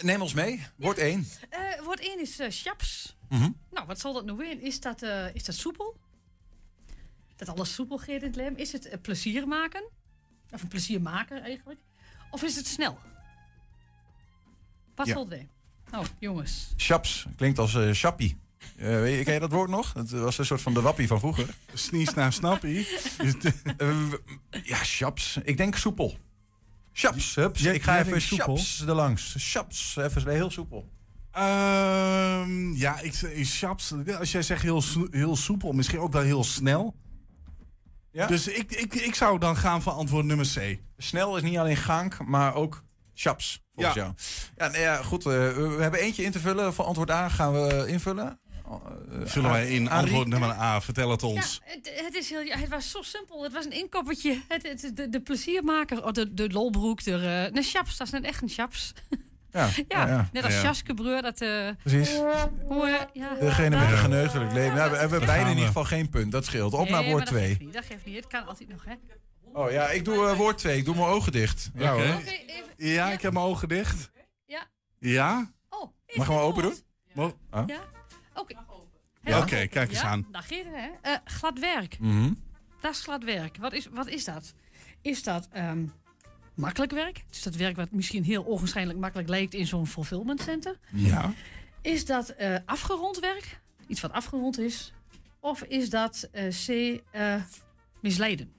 neem ons mee. Woord ja. één. Uh, woord één is uh, chaps. Mm-hmm. Nou, wat zal dat nou weer? Is dat, uh, is dat soepel? Dat alles soepel gaat in het leven? Is het uh, plezier maken? Of een plezier maken eigenlijk? Of is het snel? Wat ja. zal het? Nou, jongens. Chaps klinkt als uh, chappie. Uh, ken je dat woord nog? Dat was een soort van de wappie van vroeger. Snies naar snappie. uh, ja, chaps. Ik denk soepel. Chaps. Hups. Ja, ik ga even chaps erlangs. Chaps. Even heel soepel. Um, ja, ik, chaps. Als jij zegt heel, heel soepel, misschien ook wel heel snel. Ja? Dus ik, ik, ik zou dan gaan voor antwoord nummer C. Snel is niet alleen gank, maar ook... chaps, volgens ja. jou. Ja, nou ja, goed. Uh, we hebben eentje in te vullen. Voor antwoord A gaan we invullen. Uh, Vullen wij in Arie? Antwoord nummer A. Vertel het ons. Ja, het, het, is heel, het was zo simpel. Het was een inkoppertje. Het, het, de, de pleziermaker, oh, de, de lolbroek. De, uh, een chaps, dat is net echt een chaps. Ja, ja, ja. Net als ja. Jaskebreur. Dat, uh, Precies. Hoe, uh, ja. Degene met een geneugdelijk leven. Nou, we hebben beide in ieder geval geen punt. Dat scheelt. Op nee, naar woord twee. Dat, dat geeft niet. Het kan altijd nog, hè. Oh ja, ik doe uh, woord twee. Ik doe mijn ogen dicht. Ja, okay. Okay, even, ja, ja, ik heb mijn ogen dicht. Ja, Ja? Oh, mag ik hem open doen? Ja. Ah? Ja. Oké, okay. ja. okay, kijk eens ja? aan. Dag Geerden, hè? Uh, glad werk. Mm-hmm. Dat is glad werk. Wat is, wat is dat? Is dat um, makkelijk werk? Dus dat werk wat misschien heel onwaarschijnlijk makkelijk lijkt in zo'n fulfillment center. Ja. Is dat uh, afgerond werk? Iets wat afgerond is. Of is dat uh, C, uh, misleiden?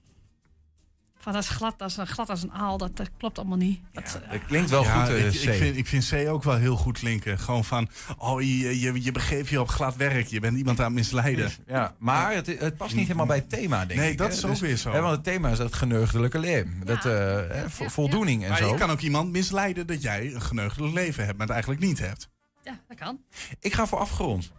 Van dat is glad, dat is een, glad als een aal, dat, dat klopt allemaal niet. Dat, ja, dat klinkt wel ja, goed, uh, ik, C. Ik vind, ik vind C ook wel heel goed klinken. Gewoon van, oh, je, je, je begeeft je op glad werk. Je bent iemand aan het misleiden. Ja, maar het, het past niet helemaal bij het thema, denk nee, ik. Nee, dat is dus ook weer zo. Hè, want het thema is dat geneugdelijke leven. Ja. Dat, uh, hè, vo, voldoening ja, ja. en maar zo. Je kan ook iemand misleiden dat jij een geneugdelijk leven hebt, maar het eigenlijk niet hebt. Ja, dat kan. Ik ga voor afgerond.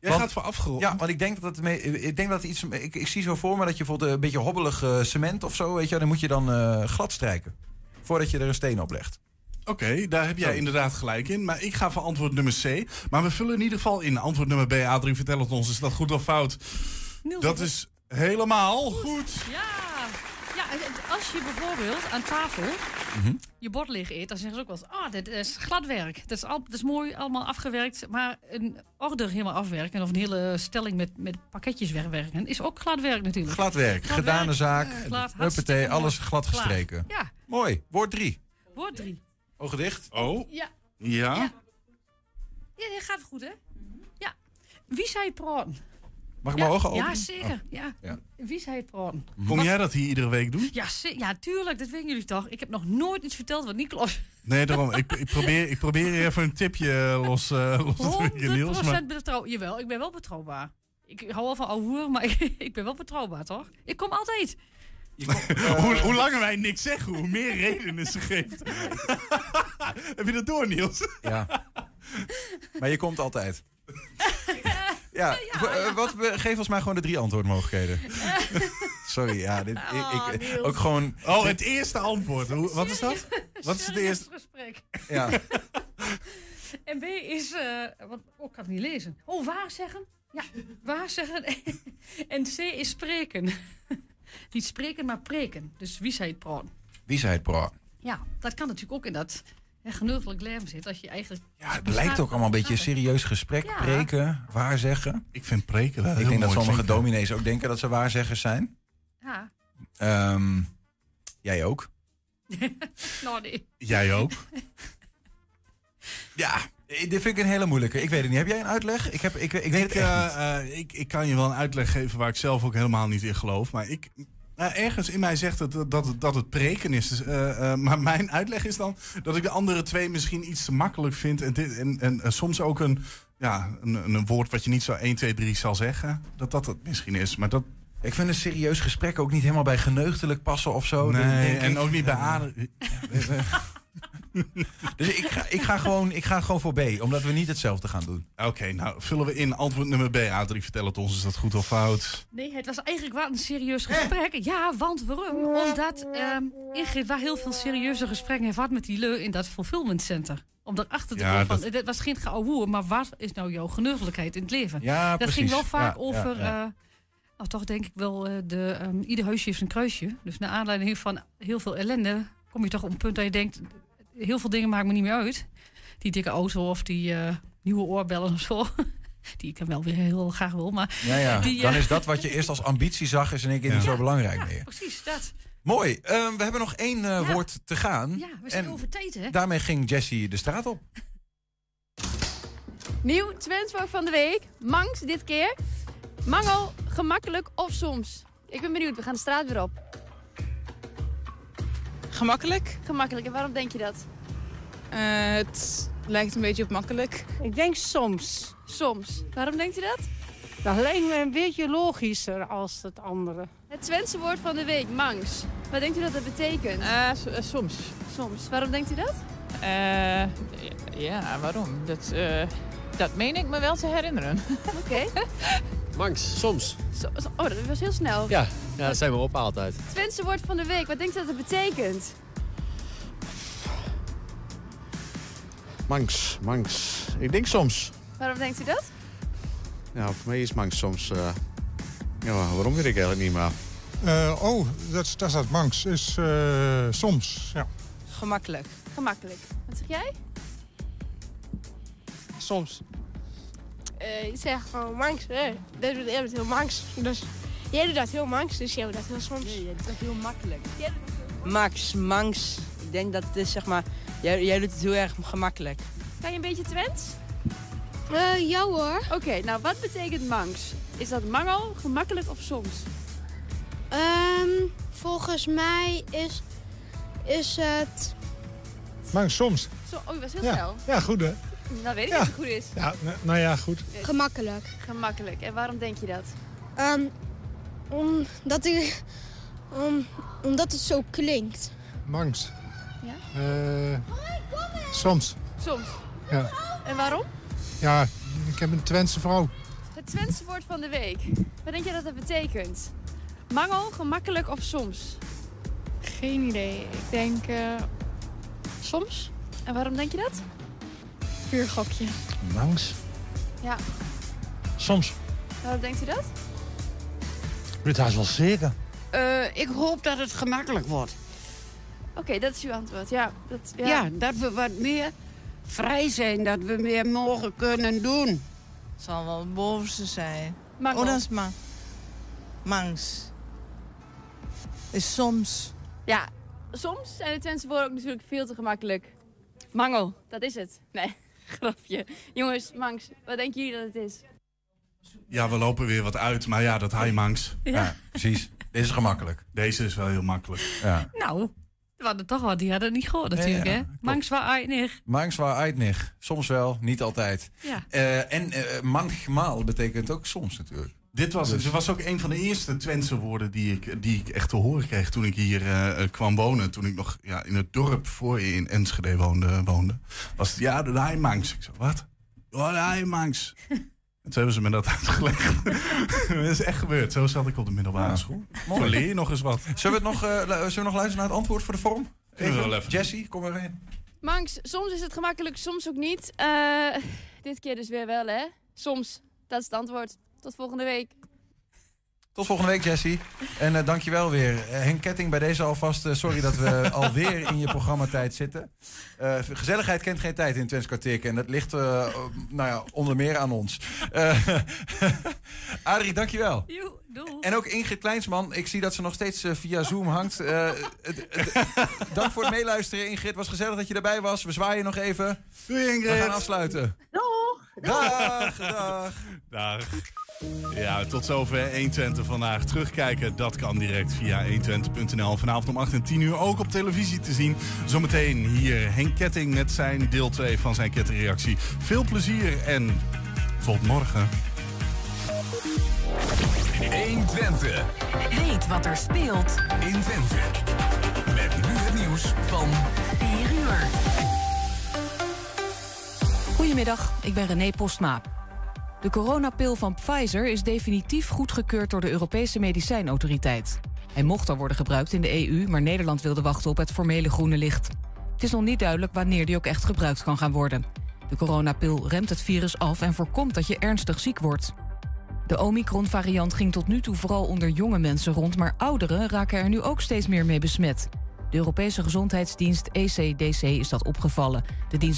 Jij want, gaat voor afgerond. Ja, want ik denk dat het mee, ik denk dat iets. Ik, ik zie zo voor me dat je bijvoorbeeld een beetje hobbelig uh, cement of zo, weet je, dan moet je dan uh, glad strijken voordat je er een steen op legt. Oké, okay, daar heb jij oh. inderdaad gelijk in. Maar ik ga voor antwoord nummer C. Maar we vullen in ieder geval in. Antwoord nummer B, Adrie, vertel het ons. Is dat goed of fout? Niels, dat is helemaal goed. goed. Ja. Ja, als je bijvoorbeeld aan tafel mm-hmm. je bord leeg eet, dan zeggen ze ook wel eens, oh, dit is glad werk. Dat is, al, dat is mooi, allemaal afgewerkt. Maar een order helemaal afwerken of een hele stelling met, met pakketjes wegwerken is ook glad werk natuurlijk. Glad werk, glad gedane werk, zaak, glad, huppatee, alles glad gestreken. Ja. Mooi, woord drie. Woord drie. Oog dicht. Oh. Ja. Ja. Ja, ja dat gaat goed, hè? Ja. Wie zei praten? Mag ik ja, mijn ogen open? Ja, zeker. Oh. Ja. Ja. Wie zei het praten? Kom jij dat hier iedere week doen? Ja, ze- ja, tuurlijk. Dat weten jullie toch. Ik heb nog nooit iets verteld wat niet klopt. Nee, daarom. ik, ik, probeer, ik probeer even een tipje los, uh, los te winnen. honderd procent maar... betrouwbaar. Jawel, ik ben wel betrouwbaar. Ik hou wel van ouwe hoer, maar ik, ik ben wel betrouwbaar, toch? Ik kom altijd. Kom, uh... hoe, hoe langer wij niks zeggen, hoe meer redenen ze geeft. Heb je dat door, Niels? Ja. Maar je komt altijd. Ja, ja, ja. Wat, geef ons maar gewoon de drie antwoordmogelijkheden. Sorry, ja. Dit, oh, ik, ik, ook gewoon, oh, het eerste antwoord. Hoe, wat is dat? Wat is het eerste? Gesprek. Ja. En B is... Uh, wat, oh, ik kan het niet lezen. Oh, waar zeggen? Ja, waar zeggen. En C is spreken. Niet spreken, maar preken. Dus wie zei het praten? Wie zei het praten? Ja, dat kan natuurlijk ook in dat... En genoeglijk leven zit als je eigenlijk... Ja, het lijkt ook allemaal een beetje een serieus gesprek. Ja. Preken, waarzeggen. Ik vind preken wel heel mooi. Ik denk dat sommige dominees ook denken dat ze waarzeggers zijn. Ja. Um, jij ook. no, nee. Jij ook. Ja, dit vind ik een hele moeilijke. Ik weet het niet. Heb jij een uitleg? Ik, heb, ik, ik weet ik, het echt uh, niet. Uh, ik, ik kan je wel een uitleg geven waar ik zelf ook helemaal niet in geloof. Maar ik... Nou, ergens in mij zegt het dat, dat, dat het preken is. Dus, uh, uh, maar mijn uitleg is dan dat ik de andere twee misschien iets te makkelijk vind. En, dit, en, en uh, soms ook een, ja, een, een woord wat je niet zo één, twee, drie zal zeggen. Dat dat het misschien is. Maar dat... Ik vind een serieus gesprek ook niet helemaal bij geneugdelijk passen of zo. Nee, denk ik. En ook niet bij aardig. Dus ik ga, ik, ga gewoon, ik ga gewoon voor B, omdat we niet hetzelfde gaan doen. Oké, okay, nou vullen we in antwoord nummer B. Adrie, vertel het ons, is dat goed of fout? Nee, het was eigenlijk wel een serieus gesprek. Eh? Ja, want waarom? Omdat uh, Ingrid wel heel veel serieuze gesprekken heeft gehad met die leu in dat fulfillment center. Om erachter te komen ja, van, dat... het was geen geouwehoer, maar wat is nou jouw geneugelijkheid in het leven? Ja, dat precies. Ging wel vaak ja, over... Ja, ja. Uh, nou, toch denk ik wel, uh, de, um, ieder huisje heeft een kruisje. Dus naar aanleiding van heel veel ellende kom je toch op een punt dat je denkt... Heel veel dingen maken me niet meer uit. Die dikke auto of die uh, nieuwe oorbellen of zo. Die ik dan wel weer heel graag wil. Maar ja, ja. Die, uh... Dan is dat wat je eerst als ambitie zag, is in één keer ja. niet zo belangrijk ja, meer. Precies, dat. Mooi. Um, we hebben nog één uh, ja. woord te gaan. Ja, we zijn en over tijd, hè? Daarmee ging Jessie de straat op. Nieuw Twentswoord van de week. Mangs dit keer. Mangel, gemakkelijk of soms. Ik ben benieuwd, we gaan de straat weer op. Gemakkelijk? Gemakkelijk. En waarom denk je dat? Uh, het lijkt een beetje op makkelijk. Ik denk soms. Soms. Waarom denkt u dat? Dat lijkt me een beetje logischer als het andere. Het Twentse woord van de week, mangs. Wat denkt u dat dat betekent? Uh, s- uh, soms. Soms. Waarom denkt u dat? Uh, ja, waarom? Dat, uh, dat meen ik me wel te herinneren. Oké. Okay. Mangs, soms. So, oh, dat was heel snel. Ja, ja dat zijn we op altijd. Twentse woord van de week, wat denk je dat het betekent? Mangs, mangs. Ik denk soms. Waarom denkt u dat? Nou, voor mij is mangs soms... Uh... Ja, waarom weet ik eigenlijk niet, maar... Uh, oh, dat is dat, dat mangs. Is uh, soms, ja. Gemakkelijk. Gemakkelijk. Wat zeg jij? soms? Uh, ik zeg gewoon manks. Hè. Dat doet Erwin heel manks. Dus jij doet dat heel manks, dus jij doet dat heel soms. Nee, jij doet dat heel makkelijk. Jij doet dat heel makkelijk. Max, manks. Ik denk dat het is, zeg maar, jij, jij doet het heel erg gemakkelijk. Kan je een beetje Twents? Uh, ja hoor. Oké, okay, nou wat betekent manks? Is dat mangel, gemakkelijk of soms? Um, volgens mij is, is het... Mangs soms. Zo, oh, je was heel ja. snel. Ja, goed hè. Nou weet ik ja. of het goed is. Ja, nou ja, goed. Gemakkelijk. Gemakkelijk. En waarom denk je dat? Um, omdat, ik, um, omdat het zo klinkt. Mangs. Ja? Uh, soms. Soms? Ja. En waarom? Ja, ik heb een Twentse vrouw. Het Twentse woord van de week. Wat denk je dat dat betekent? Mangel, gemakkelijk of soms? Geen idee. Ik denk uh, soms. En waarom denk je dat? Puur gokje. Mangs? Ja. Soms. Waarom denkt u dat? Dit is wel zeker. Uh, ik hoop dat het gemakkelijk wordt. Oké, okay, dat is uw antwoord. Ja, dat, ja. ja, dat we wat meer vrij zijn, dat we meer mogen kunnen doen. Het zal wel het bovenste zijn. Mangel. Oh, dat is man. Mangs. Is soms. Ja, soms zijn de Twentse woorden ook natuurlijk veel te gemakkelijk. Mangel, dat is het. Nee, grapje. Jongens, mangs, wat denken jullie dat het is? Ja, we lopen weer wat uit, maar ja, dat haai mangs. Ja. ja, precies. Deze is gemakkelijk. Deze is wel heel makkelijk. Ja. Nou, we hadden toch wat, die hadden het niet gehoord natuurlijk, ja, ja. hè? Mangs waar uit nicht. Mangs waar uit nicht. Soms wel, niet altijd. Ja. Uh, en uh, manchmaal betekent ook soms natuurlijk. Dit was het. Het was ook een van de eerste Twentse woorden die ik, die ik echt te horen kreeg toen ik hier uh, kwam wonen. Toen ik nog ja, in het dorp voor je in Enschede woonde. woonde was het, ja, de heimangs. Ik zei, wat? Oh, de heimangs. En toen hebben ze me dat uitgelegd. Dat is echt gebeurd. Zo zat ik op de middelbare ja. school. Mooi. Leer je nog eens wat. Zullen we, het nog, uh, zullen we nog luisteren naar het antwoord voor de vorm? Even. Jessie, kom erin. Mangs, soms is het gemakkelijk, soms ook niet. Uh, dit keer dus weer wel, hè? Soms. Dat is het antwoord. Tot volgende week. Tot volgende week, Jessie. En uh, dankjewel weer. Uh, Henk Ketting, bij deze alvast. Uh, sorry dat we alweer in je programmatijd zitten. Uh, gezelligheid kent geen tijd in Twents Kwartier. En dat ligt uh, uh, nou ja, onder meer aan ons. Uh, Adrie, dankjewel. Joe, doei. En ook Ingrid Kleinsman. Ik zie dat ze nog steeds uh, via Zoom hangt. Uh, dank voor het meeluisteren, Ingrid. Was gezellig dat je erbij was. We zwaaien nog even. Doei, Ingrid. We gaan afsluiten. Doeg. Dag, dag. Dag. Ja, tot zover één Twente vandaag. Terugkijken, dat kan direct via één twente punt n l. Vanavond om acht en tien uur ook op televisie te zien. Zometeen hier Henk Ketting met zijn deel twee van zijn kettingreactie. Veel plezier en tot morgen. één Twente. Weet wat er speelt in Twente. Met nu het nieuws van vier uur. Goedemiddag, ik ben René Postma. De coronapil van Pfizer is definitief goedgekeurd door de Europese Medicijnautoriteit. Hij mocht al worden gebruikt in de E U, maar Nederland wilde wachten op het formele groene licht. Het is nog niet duidelijk wanneer die ook echt gebruikt kan gaan worden. De coronapil remt het virus af en voorkomt dat je ernstig ziek wordt. De Omicron-variant ging tot nu toe vooral onder jonge mensen rond, maar ouderen raken er nu ook steeds meer mee besmet. De Europese Gezondheidsdienst E C D C is dat opgevallen. De dienst